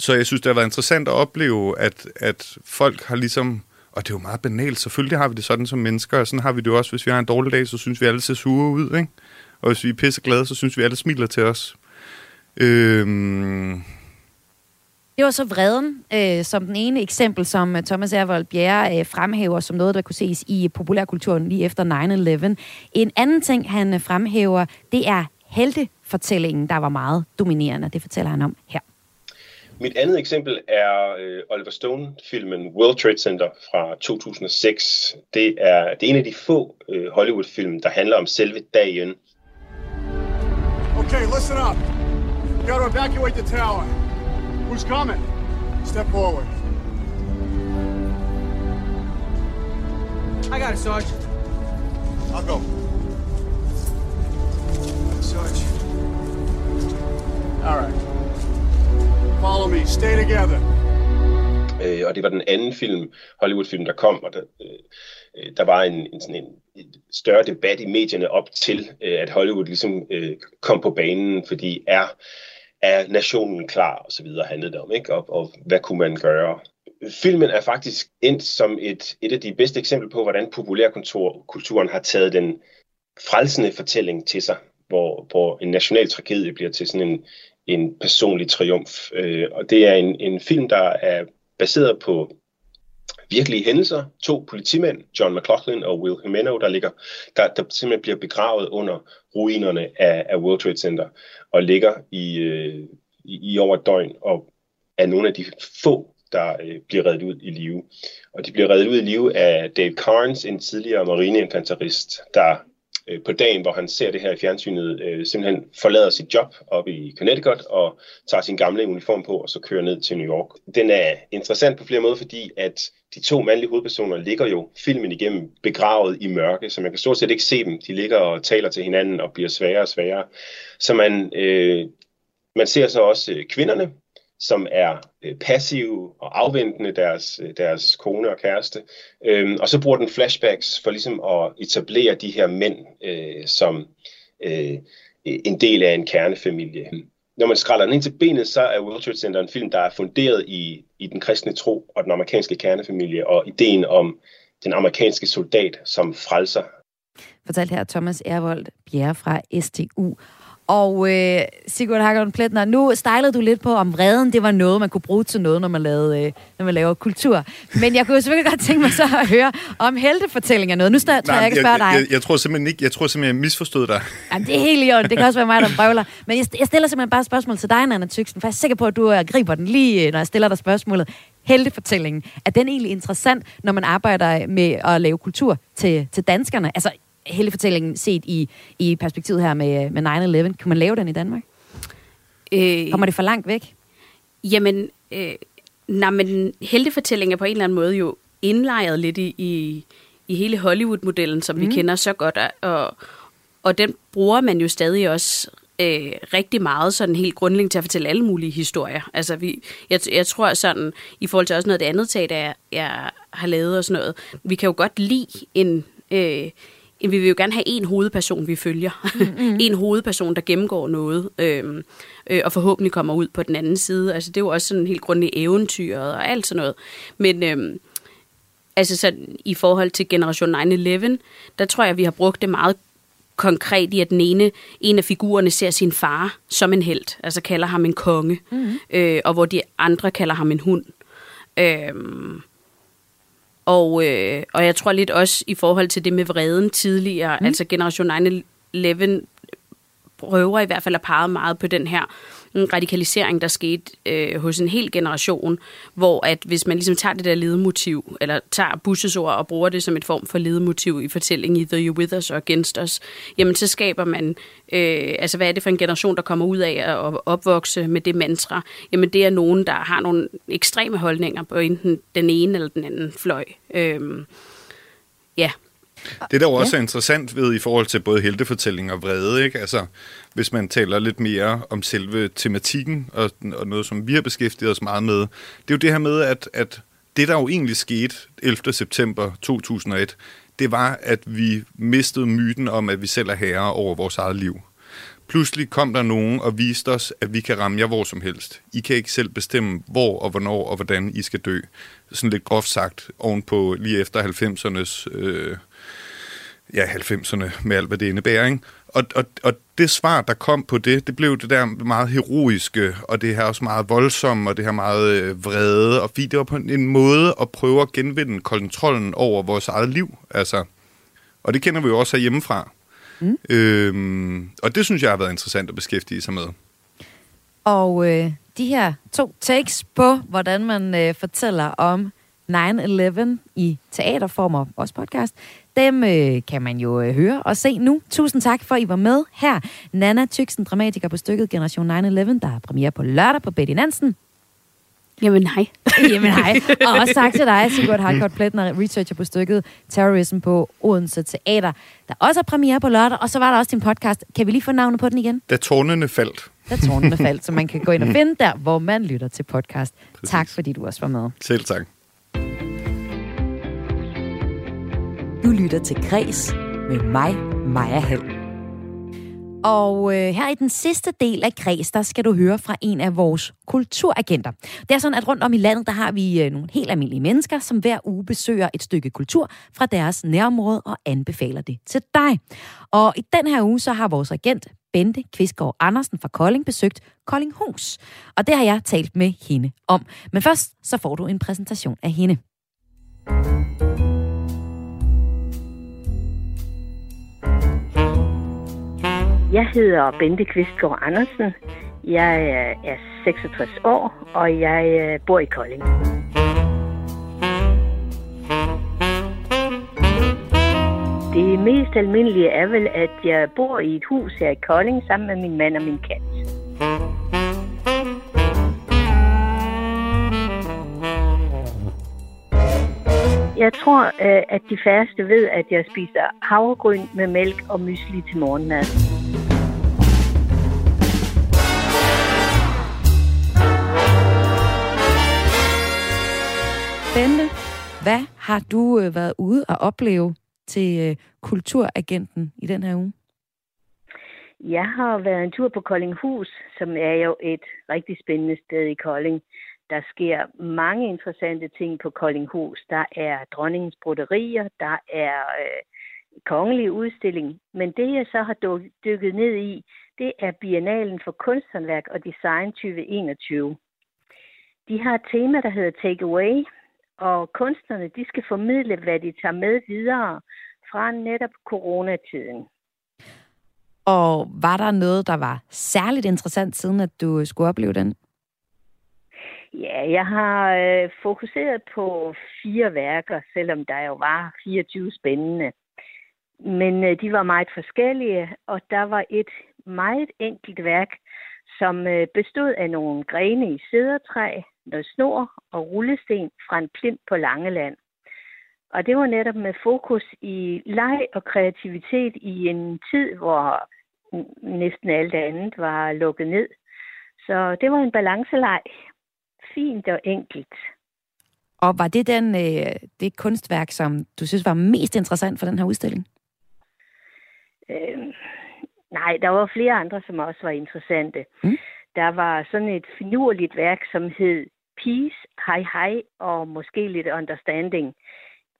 jeg synes, det har været interessant at opleve, at folk har ligesom... Og det er jo meget banalt. Selvfølgelig har vi det sådan som mennesker, og sådan har vi det også. Hvis vi har en dårlig dag, så synes vi alle ser sure ud, ikke? Og hvis vi er pisseglade, så synes vi alle smiler til os. Det var så vreden, som den ene eksempel, som Thomas Ærvold Bjerre fremhæver som noget, der kunne ses i populærkulturen lige efter 9/11. En anden ting, han fremhæver, det er heltefortællingen, der var meget dominerende. Det fortæller han om her. Mit andet eksempel er Oliver Stone-filmen World Trade Center fra 2006. Det er en af de få Hollywood-film, der handler om selve dagen. Okay, listen up. You got to evacuate the tower. Who's coming? Step forward. I got it, Sergeant. I'll go. Sergeant. All right. Follow me. Stay together. Og det var den anden film, Hollywood-film, der kom, og der var en større debat i medierne op til, at Hollywood ligesom kom på banen, fordi er nationen klar, og så videre handlede det om, ikke? Og hvad kunne man gøre? Filmen er faktisk endt som et af de bedste eksempler på, hvordan populærkulturen har taget den frelsende fortælling til sig, hvor en national tragedie bliver til sådan en personlig triumf. Og det er en film, der er baseret på virkelige hændelser. 2 politimænd, John McLoughlin og Will Jimeno, der simpelthen bliver begravet under ruinerne af World Trade Center og ligger i over et døgn og er nogle af de få, der bliver reddet ud i live. Og de bliver reddet ud i live af Dave Karnes, en tidligere marineinfanterist, der på dagen, hvor han ser det her i fjernsynet, simpelthen forlader sit job oppe i Connecticut og tager sin gamle uniform på og så kører ned til New York. Den er interessant på flere måder, fordi at de 2 mandlige hovedpersoner ligger jo filmen igennem begravet i mørke, så man kan stort set ikke se dem. De ligger og taler til hinanden og bliver sværere og sværere. Så man ser så også kvinderne, som er passive og afventende deres kone og kæreste. Og så bruger den flashbacks for ligesom at etablere de her mænd som en del af en kernefamilie. Når man skræller den ind til benet, så er World Trade Center en film, der er funderet i den kristne tro og den amerikanske kernefamilie og ideen om den amerikanske soldat som frelser. Fortalt her Thomas Ærvold Bjerre fra STU. Og Sigurd Hartkorn Plætner, nu stejlede du lidt på, om vreden det var noget, man kunne bruge til noget, når man laver kultur. Men jeg kunne jo selvfølgelig godt tænke mig så at høre om heltefortællinger noget. Nu tror jeg ikke spørge dig. Jeg tror simpelthen ikke. Jeg tror simpelthen, jeg misforstod dig. Jamen, det er helt i orden. Det kan også være mig, der brøvler. Men jeg stiller simpelthen bare spørgsmål til dig, Nanna Thiesen, for jeg er sikker på, at du griber den lige, når jeg stiller dig spørgsmålet. Heltefortællingen, er den egentlig interessant, når man arbejder med at lave kultur til danskerne? Altså, hele fortællingen set i perspektivet her med 9-11. Kan man lave den i Danmark? Kommer det for langt væk? Jamen, men heltefortællinger på en eller anden måde jo indlejret lidt i hele Hollywood-modellen, som vi kender så godt. Og den bruger man jo stadig også rigtig meget sådan helt grundlæggende til at fortælle alle mulige historier. Altså, jeg tror sådan, i forhold til også noget af det andet teater, jeg har lavet og sådan noget, vi kan jo godt lide vi vil jo gerne have en hovedperson, vi følger. En hovedperson, der gennemgår noget, og forhåbentlig kommer ud på den anden side. Altså, det er jo også sådan helt grundigt eventyret og alt sådan noget. Men sådan, i forhold til Generation 9-11, der tror jeg, vi har brugt det meget konkret i, at en af figurerne ser sin far som en helt. Altså kalder ham en konge, og hvor de andre kalder ham en hund. Og jeg tror lidt også i forhold til det med vreden tidligere, altså Generation 9-11 prøver i hvert fald at pege meget på den her radikalisering, der skete hos en hel generation, hvor at hvis man ligesom tager det der ledemotiv, eller tager Bushes ord og bruger det som et form for ledemotiv i fortællingen Either You're With Us or Against Us, jamen så skaber man, hvad er det for en generation, der kommer ud af at opvokse med det mantra? Jamen det er nogen, der har nogle ekstreme holdninger på enten den ene eller den anden fløj. Det der jo også er interessant ved i forhold til både heltefortælling og vrede, ikke? Altså, hvis man taler lidt mere om selve tematikken og noget, som vi har beskæftiget os meget med, det er jo det her med, at det, der jo egentlig skete 11. september 2001, det var, at vi mistede myten om, at vi selv er herre over vores eget liv. Pludselig kom der nogen og viste os, at vi kan ramme jer hvor som helst. I kan ikke selv bestemme, hvor og hvornår og hvordan I skal dø. Sådan lidt groft sagt, ovenpå lige efter 90'erne med alt, hvad det indebærer, ikke? Og det svar, der kom på det blev det der meget heroiske, og det her også meget voldsomme, og det her meget vrede, og fordi det var på en måde at prøve at genvinde kontrollen over vores eget liv, altså. Og det kender vi jo også herhjemmefra. Og det synes jeg har været interessant at beskæftige sig med. Og de her 2 takes på, hvordan man fortæller om 9-11 i teaterform og også podcast, dem kan man jo høre og se nu. Tusind tak for, at I var med her. Nanna Thiesen, dramatiker på stykket Generation 9-11, der er premiere på lørdag på Benny Nansen Jamen hej. Jamen hej. Og også tak til dig, Sigurd Hartkorn Plætner, researcher på stykket Terrorism på Odense Teater, der også er premiere på lørdag, og så var der også din podcast. Kan vi lige få navnet på den igen? Da Tårnene Faldt. Da Tårnene Faldt, så man kan gå ind og finde der, hvor man lytter til podcast. Præcis. Tak fordi du også var med. Selv tak. Du lytter til Græs med mig, Maja Hall. Og her i den sidste del af Græs, der skal du høre fra en af vores kulturagenter. Det er sådan, at rundt om i landet, der har vi nogle helt almindelige mennesker, som hver uge besøger et stykke kultur fra deres nærområde og anbefaler det til dig. Og i den her uge, så har vores agent Bente Kvistgaard Andersen fra Kolding besøgt Koldinghus. Og det har jeg talt med hende om. Men først, så får du en præsentation af hende. Jeg hedder Bente Kvistgaard Andersen. Jeg er 66 år, og jeg bor i Kolding. Det mest almindelige er vel, at jeg bor i et hus her i Kolding sammen med min mand og min kat. Jeg tror, at de færreste ved, at jeg spiser havregryn med mælk og mysli til morgenmad. Bente, hvad har du været ude at opleve til kulturagenten i den her uge? Jeg har været en tur på Koldinghus, som er jo et rigtig spændende sted i Kolding. Der sker mange interessante ting på Koldinghus. Der er dronningens broderier, der er kongelige udstilling. Men det, jeg så har dykket ned i, det er Biennalen for Kunsthandværk og Design 2021. De har et tema, der hedder Take Away. Og kunstnerne, de skal formidle, hvad de tager med videre fra netop coronatiden. Og var der noget, der var særligt interessant, siden at du skulle opleve den? Ja, jeg har fokuseret på 4 værker, selvom der jo var 24 spændende. Men de var meget forskellige, og der var et meget enkelt værk, som bestod af nogle grene i cedertræ, noget snor og rullesten fra en plint på Langeland. Og det var netop med fokus i leg og kreativitet i en tid, hvor næsten alt andet var lukket ned. Så det var en balanceleg. Fint og enkelt. Og var det det kunstværk, som du synes var mest interessant for den her udstilling? Nej, der var flere andre, som også var interessante. Mm. Der var sådan et finurligt værk, som hed Peace, Hej Hej og måske lidt Understanding.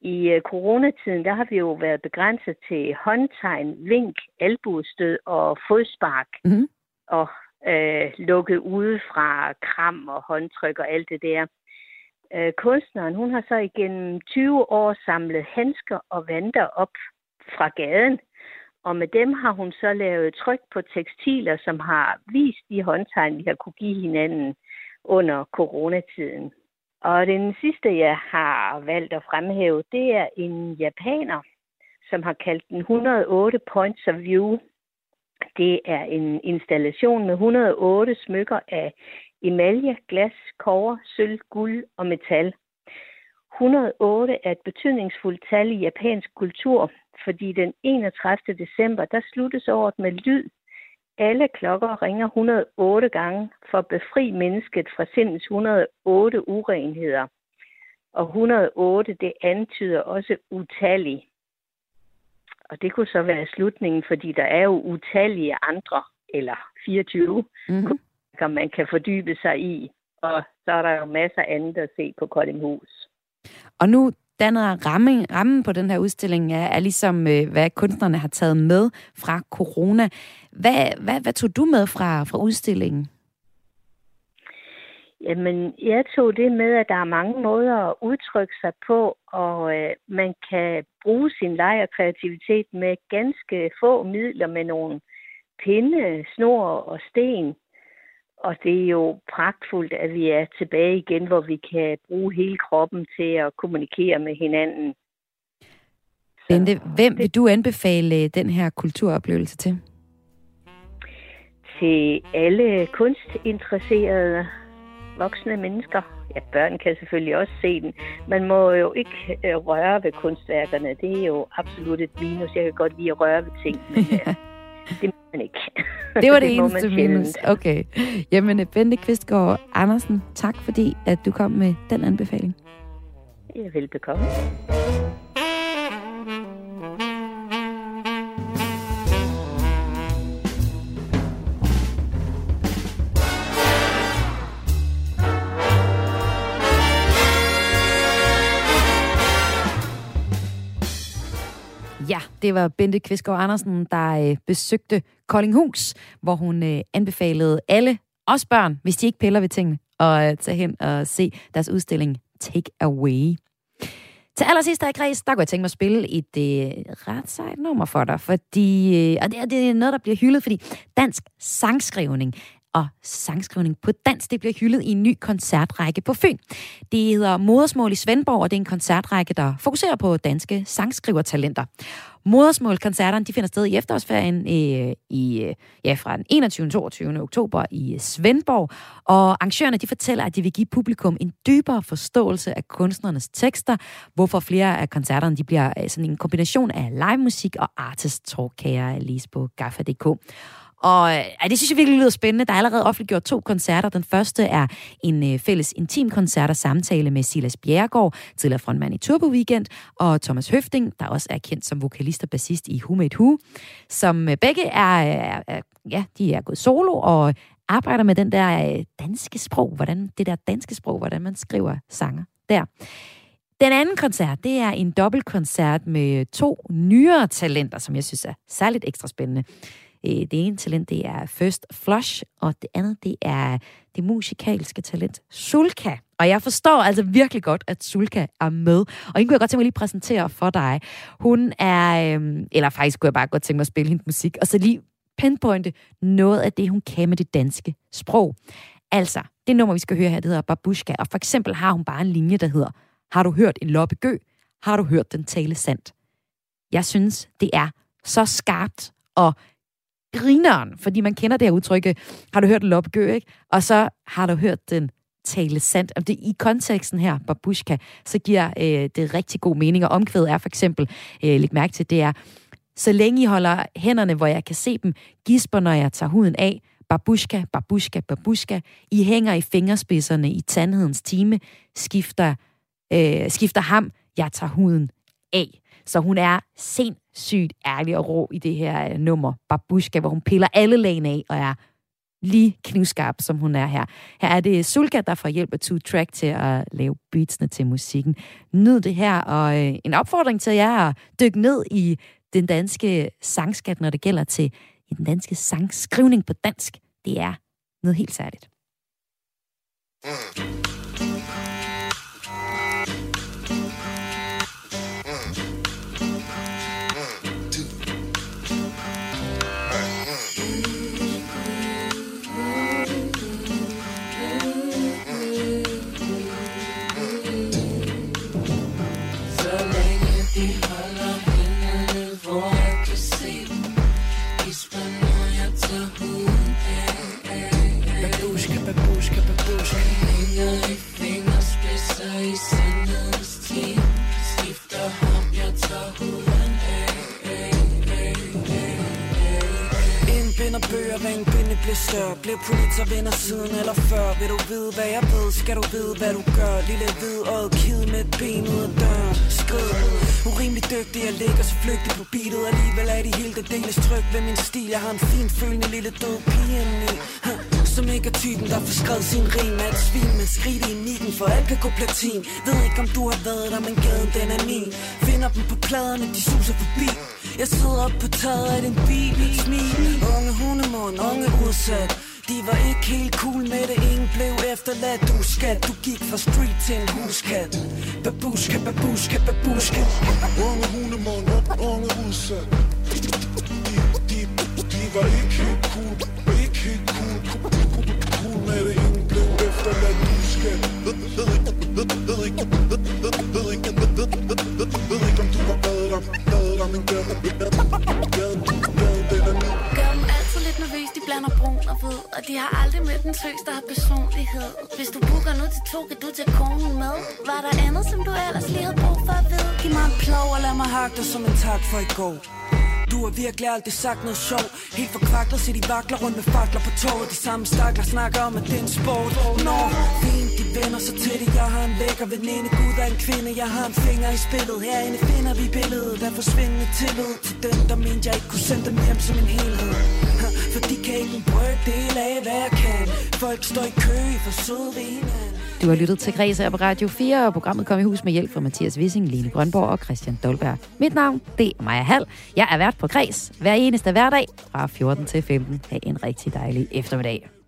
I coronatiden, der har vi jo været begrænset til håndtegn, vink, albuestød og fodspark. Mm-hmm. Og lukket ude fra kram og håndtryk og alt det der. Kunstneren, hun har så igennem 20 år samlet handsker og vanter op fra gaden. Og med dem har hun så lavet tryk på tekstiler, som har vist de håndtegn, vi har kunne give hinanden under coronatiden. Og den sidste, jeg har valgt at fremhæve, det er en japaner, som har kaldt den 108 Points of View. Det er en installation med 108 smykker af emalje, glas, kobber, sølv, guld og metal. 108 er et betydningsfuldt tal i japansk kultur, fordi den 31. december, der sluttes året med lyd. Alle klokker ringer 108 gange for at befri mennesket fra sindets 108 urenheder. Og 108, det antyder også utallige. Og det kunne så være slutningen, fordi der er jo utallige andre, eller 24, mm-hmm. som man kan fordybe sig i. Og så er der jo masser andet at se på Koldinghus. Og nu dannede rammen på den her udstilling er ligesom, hvad kunstnerne har taget med fra corona. Hvad tog du med fra udstillingen? Jamen, jeg tog det med, at der er mange måder at udtrykke sig på, og man kan bruge sin leg og kreativitet med ganske få midler med nogle pinde, snor og sten. Og det er jo pragtfuldt, at vi er tilbage igen, hvor vi kan bruge hele kroppen til at kommunikere med hinanden. Bente, hvem vil du anbefale den her kulturoplevelse til? Til alle kunstinteresserede, voksne mennesker. Ja, børn kan selvfølgelig også se den. Man må jo ikke røre ved kunstværkerne. Det er jo absolut et minus. Jeg kan godt lide at røre ved ting, men det må man ikke. Det var det eneste minus. Okay. Jamen, Bente Kvistgaard Andersen, tak fordi, at du kom med den anbefaling. Ja, velbekomme. Ja, det var Bente Kvistgaard Andersen, der besøgte Koldinghus, hvor hun anbefalede alle, også børn, hvis de ikke piller ved tingene, at tage hen og se deres udstilling Take Away. Til allersidst, der kunne jeg tænke mig at spille et ret sejt nummer for dig, fordi, og det er noget, der bliver hyldet, fordi dansk sangskrivning og sangskrivning på dansk, det bliver hyldet i en ny koncertrække på Fyn. Det hedder Modersmål i Svendborg, og det er en koncertrække, der fokuserer på danske sangskrivertalenter. Modersmål-koncerterne, de finder sted i efterårsferien fra den 21. og 22. oktober i Svendborg, og arrangørerne, de fortæller, at de vil give publikum en dybere forståelse af kunstnernes tekster, hvorfor flere af koncerterne, de bliver sådan en kombination af livemusik og artist-talk, kan jeg læse på gaffa.dk. Og det synes jeg virkelig lyder spændende. Der er allerede offentliggjort 2 koncerter. Den første er en fælles intimkoncert og samtale med Silas Bjerregård, tidligere frontmand i Turbo Weekend, og Thomas Høfting, der også er kendt som vokalist og bassist i Who Made Who, som begge er gået solo og arbejder med den der danske sprog, hvordan man skriver sanger der. Den anden koncert, det er en dobbeltkoncert med 2 nyere talenter, som jeg synes er særligt ekstra spændende. Det ene talent, det er First Flush, og det andet, det er det musikalske talent Sulka. Og jeg forstår altså virkelig godt, at Sulka er med. Og hende kunne jeg godt tænke mig lige præsentere for dig. Hun er, eller faktisk kunne jeg bare godt tænke mig at spille hendes musik, og så lige pinpointe noget af det, hun kan med det danske sprog. Altså, det nummer, vi skal høre her, det hedder Babushka, og for eksempel har hun bare en linje, der hedder: har du hørt en loppegø? Har du hørt den tale sandt? Jeg synes, det er så skarpt og grineren, fordi man kender det her udtrykke, har du hørt loppegø, ikke? Og så har du hørt den tale sandt. Og det i konteksten her, babushka, så giver det rigtig god mening, og omkvædet er for eksempel, læg mærke til, det er: så længe I holder hænderne, hvor jeg kan se dem, gisper, når jeg tager huden af, babushka, babushka, babushka, I hænger i fingerspidserne i tandhedens time, skifter ham, jeg tager huden af. Så hun er sindssygt ærlig og rå i det her nummer, Babushka, hvor hun piller alle lagene af og er lige knivskarp, som hun er her. Her er det Sulka, der får hjælp af 2Track til at lave beatsene til musikken. Nyd det her, og en opfordring til jer at dykke ned i den danske sangskat, når det gælder til den danske sangskrivning på dansk. Det er noget helt særligt. Større. Bliver politi vinder siden eller før. Vil du vide hvad jeg ved, skal du vide hvad du gør. Lille hvidøjet kid med et ben ud af døren. Skrid. Urimelig dygtig, jeg ligger så flygtig på beatet. Alligevel er de hele det deles tryk ved min stil. Jeg har en fin følende lille død pige indeni, som ikke er typen, der får skrevet sin rim. Alt svin, men skridt i nikken, for alt kan gå platin. Ved ikke om du har været der, men gaden den er min. Finder dem på pladerne, de suser forbi. Jeg sidder oppe på taget af den bil. Smil, unge hundemund, unge udsat. De var ikke helt cool med det, ingen blev efterladt. Du skat, du gik fra street til en huskat. Babushka, babushka, babushka. Unge hundemund, unge udsat. De var ikke helt cool, ikke helt cool med det, ingen blev efterladt. Du skat. Ved ikke om du var badet. Kom altid lidt nervøs, de blander brun og hvid, og de har aldrig mødt en tøs, der har personlighed. Hvis du booker nu til 2, kan du tage konen med. Var der andet, som du ellers lige havde brug for at vide? Giv mig en plov og lad mig hakke dig som en tak for i går. Du har virkelig aldrig sagt noget sjovt. Helt forkvaklet, så de vakler rundt med fakler på toget. De samme stakler snakker om, at det er en sport. Når fint de vender sig til det. Jeg har en lækker veninde, gud er en kvinde. Jeg har en finger i spillet. Herinde finder vi billedet af forsvindende tillid til den, der mente jeg ikke kunne sende dem hjem som en helhed. For de kan ikke en brøkdel af, hvad jeg kan. Folk står i kø for søde venner. Du har lyttet til Græs på Radio 4, og programmet kom i hus med hjælp fra Mathias Wissing, Lene Grønborg og Christian Dolberg. Mit navn, det er Maja Hall. Jeg er vært på Græs hver eneste hverdag fra 14 til 15. Ha' en rigtig dejlig eftermiddag.